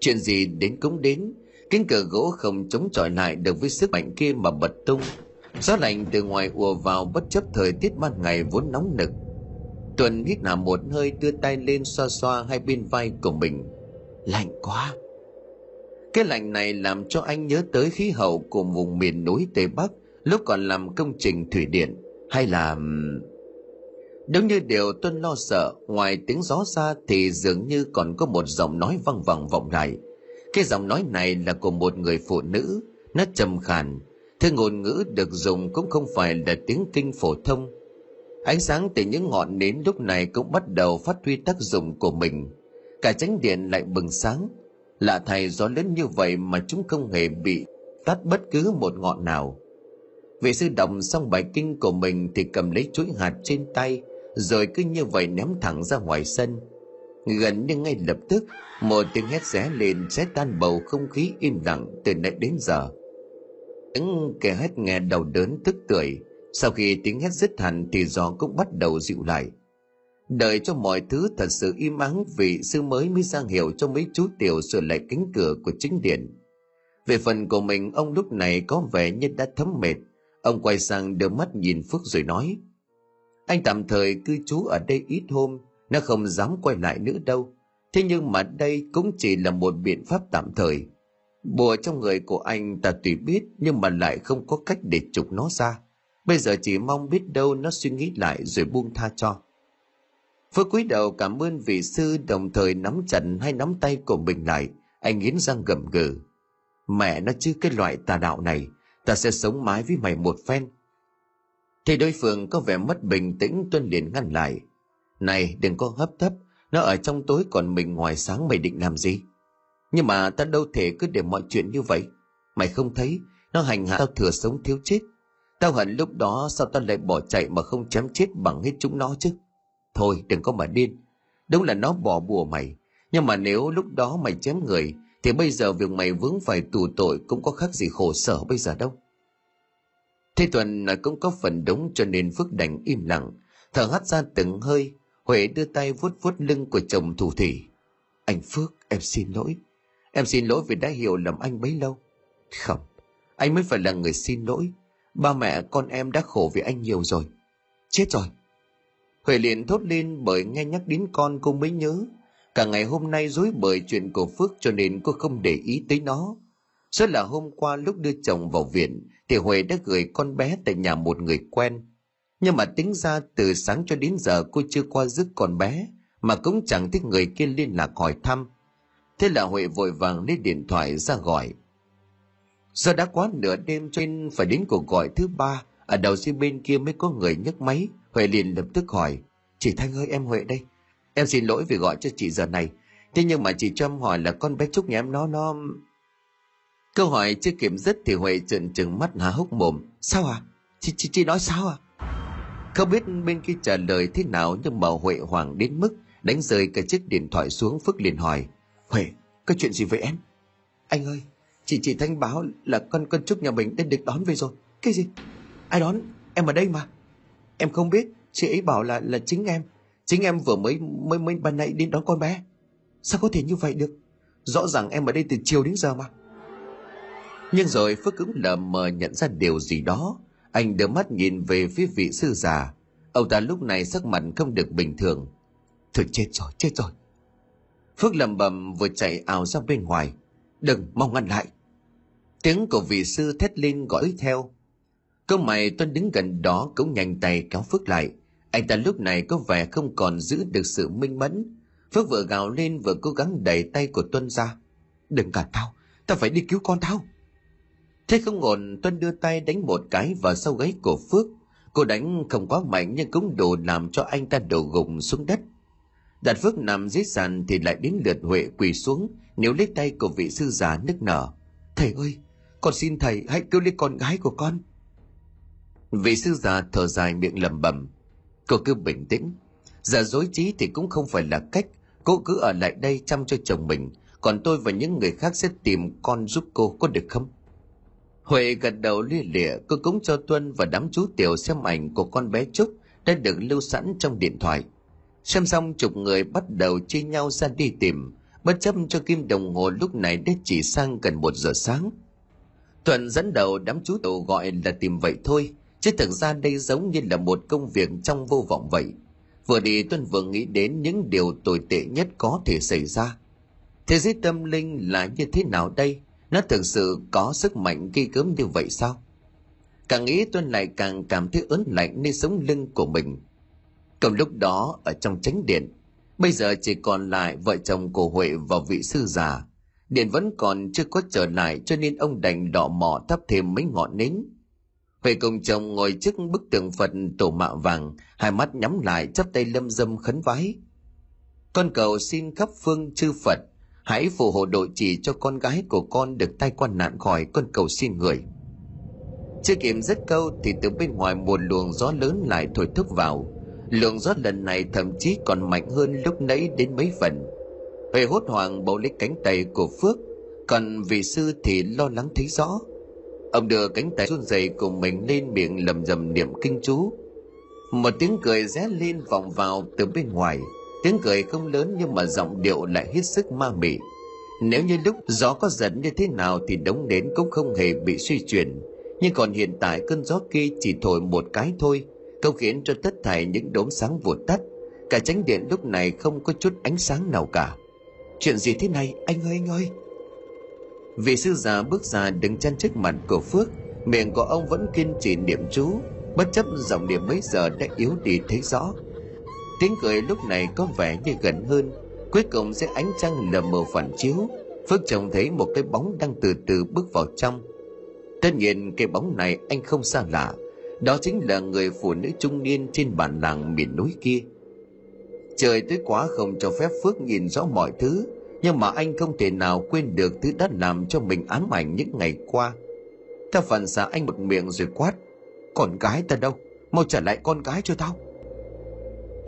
Chuyện gì đến cũng đến, cánh cửa gỗ không chống chọi lại được với sức mạnh kia mà bật tung. Gió lạnh từ ngoài ùa vào bất chấp thời tiết ban ngày vốn nóng nực. Tuần hít hà một hơi, đưa tay lên xoa xoa hai bên vai của mình. Lạnh quá. Cái lạnh này làm cho anh nhớ tới khí hậu của vùng miền núi Tây Bắc lúc còn làm công trình thủy điện, hay là... Đúng như điều Tuân lo sợ, ngoài tiếng gió xa thì dường như còn có một giọng nói văng vẳng vọng lại. Cái giọng nói này là của một người phụ nữ, nó trầm khàn, thứ ngôn ngữ được dùng cũng không phải là tiếng Kinh phổ thông. Ánh sáng từ những ngọn nến lúc này cũng bắt đầu phát huy tác dụng của mình. Cả chánh điện lại bừng sáng. Lạ thay, gió lớn như vậy mà chúng không hề bị tắt bất cứ một ngọn nào. Vị sư đọc xong bài kinh của mình thì cầm lấy chuỗi hạt trên tay, rồi cứ như vậy ném thẳng ra ngoài sân. Gần như ngay lập tức, một tiếng hét xé lên xé tan bầu không khí im lặng từ nãy đến giờ. Tiếng kẻ hét nghe đầu đớn tức tưởi. Sau khi tiếng hét dứt hẳn thì gió cũng bắt đầu dịu lại. Đợi cho mọi thứ thật sự im ắng, vị sư mới ra hiệu cho mấy chú tiểu sửa lại cánh cửa của chính điện. Về phần của mình, ông lúc này có vẻ như đã thấm mệt. Ông quay sang đưa mắt nhìn Phước rồi nói: "Anh tạm thời cư trú ở đây ít hôm, nó không dám quay lại nữa đâu. Thế nhưng mà đây cũng chỉ là một biện pháp tạm thời. Bùa trong người của anh ta tùy biết, nhưng mà lại không có cách để trục nó ra. Bây giờ chỉ mong biết đâu nó suy nghĩ lại rồi buông tha cho." Phước cúi đầu cảm ơn vị sư, đồng thời nắm chặt hai nắm tay của mình lại. Anh nghiến răng gầm gừ: "Mẹ nó chứ, cái loại tà đạo này, ta sẽ sống mái với mày một phen." Thì đối phương có vẻ mất bình tĩnh, Tuân liền ngăn lại: "Này, đừng có hấp tấp, nó ở trong tối còn mình ngoài sáng, mày định làm gì? Nhưng mà ta đâu thể cứ để mọi chuyện như vậy. Mày không thấy nó hành hạ tao thừa sống thiếu chết. Tao hận lúc đó sao tao lại bỏ chạy mà không chém chết bằng hết chúng nó chứ. Thôi đừng có mà điên. Đúng là nó bỏ bùa mày, nhưng mà nếu lúc đó mày chém người thì bây giờ việc mày vướng phải tù tội cũng có khác gì khổ sở bây giờ đâu." Thế Tuần nói cũng có phần đúng, cho nên Phước đành im lặng, thở hắt ra từng hơi. Huệ đưa tay vuốt vuốt lưng của chồng thủ thỉ: "Anh Phước, em xin lỗi. Em xin lỗi vì đã hiểu lầm anh bấy lâu." "Không, anh mới phải là người xin lỗi. Ba mẹ con em đã khổ vì anh nhiều rồi." "Chết rồi." Huệ liền thốt lên, bởi nghe nhắc đến con cô mới nhớ. Cả ngày hôm nay rối bời chuyện của Phước cho nên cô không để ý tới nó. Số là hôm qua lúc đưa chồng vào viện thì Huệ đã gửi con bé tại nhà một người quen. Nhưng mà tính ra từ sáng cho đến giờ cô chưa qua giấc con bé, mà cũng chẳng thích người kia liên lạc hỏi thăm. Thế là Huệ vội vàng lấy điện thoại ra gọi. Do đã quá nửa đêm cho nên phải đến cuộc gọi thứ ba, ở đầu dây bên kia mới có người nhấc máy. Huệ liền lập tức hỏi: "Chị Thanh ơi, em Huệ đây. Em xin lỗi vì gọi cho chị giờ này. Thế nhưng mà chị cho em hỏi là con bé Trúc nhà em nó..." Câu hỏi chưa kịp dứt thì Huệ trợn trừng mắt há hốc mồm: "Sao à? Chị nói sao à?" Không biết bên kia trả lời thế nào, nhưng mà Huệ hoảng đến mức đánh rơi cái chiếc điện thoại xuống. Phước liền hỏi: "Huệ, có chuyện gì vậy em?" "Anh ơi, chị Thanh báo là con Trúc nhà mình đã được đón về rồi." "Cái gì? Ai đón? Em ở đây mà." "Em không biết, chị ấy bảo là chính em vừa mới ban nãy đến đón con bé." "Sao có thể như vậy được? Rõ ràng em ở đây từ chiều đến giờ mà." Nhưng rồi Phước cũng lờ mờ nhận ra điều gì đó. Anh đưa mắt nhìn về phía vị sư già. Ông ta lúc này sắc mặt không được bình thường. "Thôi chết rồi. Phước lầm bầm, vừa chạy ào ra bên ngoài. "Đừng, mau ngăn lại!" Tiếng của vị sư thét lên gọi theo. Câu mày Tuân đứng gần đó cũng nhanh tay kéo Phước lại. Anh ta lúc này có vẻ không còn giữ được sự minh mẫn. Phước vừa gào lên vừa cố gắng đẩy tay của Tuân ra. "Đừng cản tao, tao phải đi cứu con tao." Thế không ổn, Tuân đưa tay đánh một cái vào sau gáy của Phước. Cô đánh không quá mạnh nhưng cũng đủ làm cho anh ta đổ gục xuống đất. Đặt Phước nằm dưới sàn thì lại đến lượt Huệ quỳ xuống, nếu lấy tay của vị sư già nức nở: "Thầy ơi, con xin thầy hãy cứu lấy con gái của con." Vị sư già thở dài, miệng lẩm bẩm: "Cô cứ bình tĩnh, giả dối trí thì cũng không phải là cách. Cô cứ ở lại đây chăm cho chồng mình, còn tôi và những người khác sẽ tìm con giúp cô, có được không?" Huệ gật đầu lia lịa. Cô cũng cho Tuân và đám chú tiểu xem ảnh của con bé Trúc đã được lưu sẵn trong điện thoại. Xem xong, chục người bắt đầu chia nhau ra đi tìm, bất chấp cho kim đồng hồ lúc này đã chỉ sang gần 1 giờ sáng. Tuân dẫn đầu đám chú tiểu gọi là tìm vậy thôi, chứ thực ra đây giống như là một công việc trong vô vọng vậy. Vừa đi, Tuân vừa nghĩ đến những điều tồi tệ nhất có thể xảy ra. Thế giới tâm linh là như thế nào đây? Nó thực sự có sức mạnh ghê gớm như vậy sao? Càng nghĩ Tuân lại càng cảm thấy ớn lạnh nơi sống lưng của mình. Cùng lúc đó, ở trong chánh điện, bây giờ chỉ còn lại vợ chồng của Huệ và vị sư già. Điện vẫn còn chưa có trở lại, cho nên ông đành đọ mỏ thắp thêm mấy ngọn nến. Huệ cùng chồng ngồi trước bức tượng Phật tổ mạ vàng, hai mắt nhắm lại, chắp tay lâm dâm khấn vái: "Con cầu xin khắp phương chư Phật, Hãy phù hộ độ trì cho con gái của con được tai qua nạn khỏi, con cầu xin người. Chưa kịp dứt câu thì từ bên ngoài một luồng gió lớn lại thổi thốc vào. Luồng gió lần này thậm chí còn mạnh hơn lúc nãy đến mấy phần. Huệ hốt hoảng bấu lấy cánh tay của Phước, còn vị sư thì lo lắng thấy rõ. Ông đưa cánh tay run rẩy của mình lên miệng lầm rầm niệm kinh chú. Một tiếng cười ré lên vọng vào từ bên ngoài. Tiếng cười không lớn nhưng mà giọng điệu lại hết sức ma mị. Nếu như lúc gió có giận như thế nào thì đống nến cũng không hề bị suy chuyển, nhưng còn hiện tại cơn gió kia chỉ thổi một cái thôi, câu khiến cho tất thảy những đốm sáng vụt tắt. Cả chánh điện lúc này không có chút ánh sáng nào cả. Chuyện gì thế này anh ơi, anh ơi! Vị sư già bước ra đứng chắn trước mặt của Phước. Miệng của ông vẫn kiên trì niệm chú, bất chấp giọng niệm bấy giờ đã yếu đi thấy rõ. Tiếng cười lúc này có vẻ như gần hơn. Cuối cùng dưới ánh trăng lờ mờ phản chiếu, Phước trông thấy một cái bóng đang từ từ bước vào trong. Tất nhiên cái bóng này anh không xa lạ, đó chính là người phụ nữ trung niên trên bản làng miền núi kia. Trời tối quá không cho phép Phước nhìn rõ mọi thứ, nhưng mà anh không thể nào quên được thứ đã làm cho mình ám ảnh những ngày qua. Theo phản xạ anh bật miệng rồi quát: Con gái ta đâu? Mau trả lại con gái cho tao!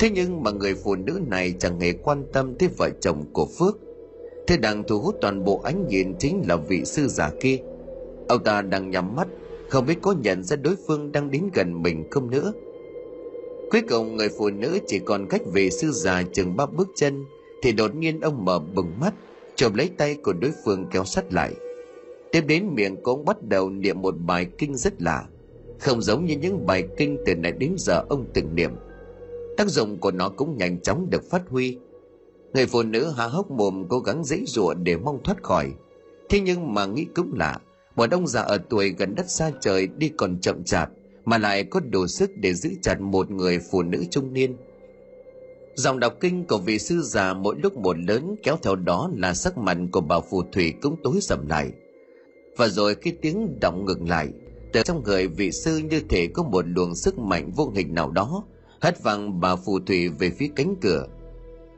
Thế nhưng mà người phụ nữ này chẳng hề quan tâm tới vợ chồng của Phước. Thế đang thu hút toàn bộ ánh nhìn chính là vị sư giả kia. Ông ta đang nhắm mắt, không biết có nhận ra đối phương đang đến gần mình không nữa. Cuối cùng người phụ nữ chỉ còn cách vị sư già chừng 3 bước chân thì đột nhiên ông mở bừng mắt, chộp lấy tay của đối phương kéo sát lại. Tiếp đến miệng của ông bắt đầu niệm một bài kinh rất lạ, không giống như những bài kinh từ nãy đến giờ ông từng niệm. Tác dụng của nó cũng nhanh chóng được phát huy. Người phụ nữ há hốc mồm cố gắng giãy giụa để mong thoát khỏi. Thế nhưng mà nghĩ cũng lạ, một ông già ở tuổi gần đất xa trời đi còn chậm chạp mà lại có đủ sức để giữ chặt một người phụ nữ trung niên. Dòng đọc kinh của vị sư già mỗi lúc một lớn, kéo theo đó là sắc mặt của bà phù thủy cũng tối sầm lại. Và rồi khi tiếng đọc ngừng lại, từ trong người vị sư như thể có một luồng sức mạnh vô hình nào đó hất văng bà phù thủy về phía cánh cửa.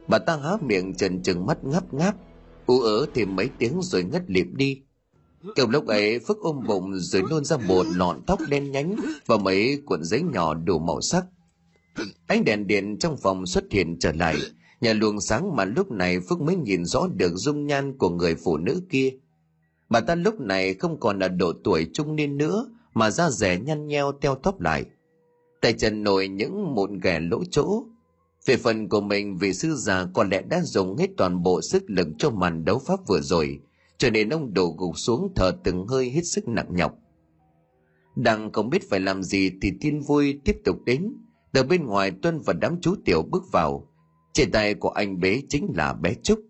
Bà ta há miệng trợn trừng mắt ngáp ngáp, ú ớ thêm mấy tiếng rồi ngất lịm đi. Kiểu lúc ấy Phước ôm bụng rồi nôn ra một lọn tóc đen nhánh và mấy cuộn giấy nhỏ đủ màu sắc. Ánh đèn điện trong phòng xuất hiện trở lại, nhờ luồng sáng mà lúc này Phước mới nhìn rõ được dung nhan của người phụ nữ kia. Bà ta lúc này không còn là độ tuổi trung niên nữa mà da dẻ nhăn nheo teo tóp lại, tay chân nổi những mụn ghẻ lỗ chỗ. Về phần của mình, vị sư già có lẽ đã dùng hết toàn bộ sức lực cho màn đấu pháp vừa rồi, cho nên ông đổ gục xuống thở từng hơi hết sức nặng nhọc. Đang không biết phải làm gì thì tin vui tiếp tục đến. Từ bên ngoài Tuân và đám chú tiểu bước vào. Trên tay của anh bé chính là bé Trúc.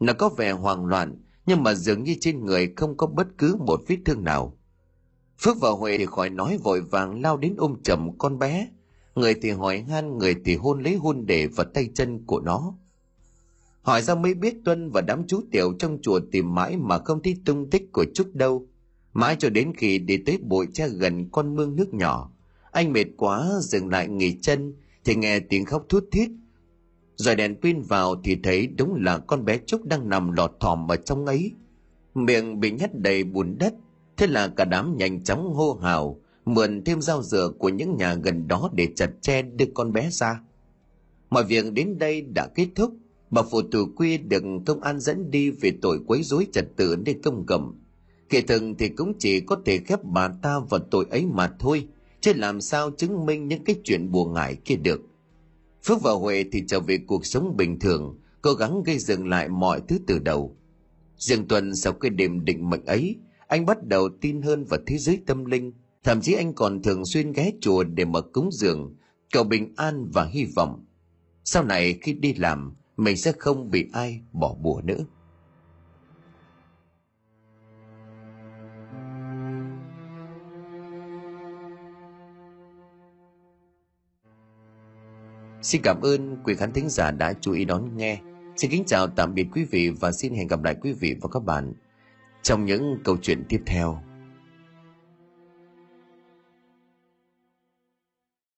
Nó có vẻ hoang loạn, nhưng mà dường như trên người không có bất cứ một vết thương nào. Phước và Huệ thì khỏi nói, vội vàng lao đến ôm chầm con bé. Người thì hỏi han, người thì hôn lấy hôn để vào tay chân của nó. Hỏi ra mới biết Tuân và đám chú tiểu trong chùa tìm mãi mà không thấy tung tích của Trúc đâu. Mãi cho đến khi đi tới bụi tre gần con mương nước nhỏ, anh mệt quá dừng lại nghỉ chân thì nghe tiếng khóc thút thít. Rồi đèn pin vào thì thấy đúng là con bé Trúc đang nằm lọt thỏm ở trong ấy, miệng bị nhét đầy bùn đất. Thế là cả đám nhanh chóng hô hào mượn thêm dao rửa của những nhà gần đó để chặt tre đưa con bé ra. Mọi việc đến đây đã kết thúc. Bà phù tử quy được công an dẫn đi về tội quấy rối trật tự nơi công cộng. Kỳ thực thì cũng chỉ có thể khép bà ta vào tội ấy mà thôi, chứ làm sao chứng minh những cái chuyện buồn ngại kia được. Phước và Huệ thì trở về cuộc sống bình thường, cố gắng gây dựng lại mọi thứ từ đầu. Riêng Tuần sau cái đêm định mệnh ấy, anh bắt đầu tin hơn vào thế giới tâm linh. Thậm chí anh còn thường xuyên ghé chùa để mà cúng dường, cầu bình an và hy vọng sau này khi đi làm mình sẽ không bị ai bỏ bùa nữa. Xin cảm ơn quý khán thính giả đã chú ý đón nghe. Xin kính chào tạm biệt quý vị và xin hẹn gặp lại quý vị và các bạn trong những câu chuyện tiếp theo.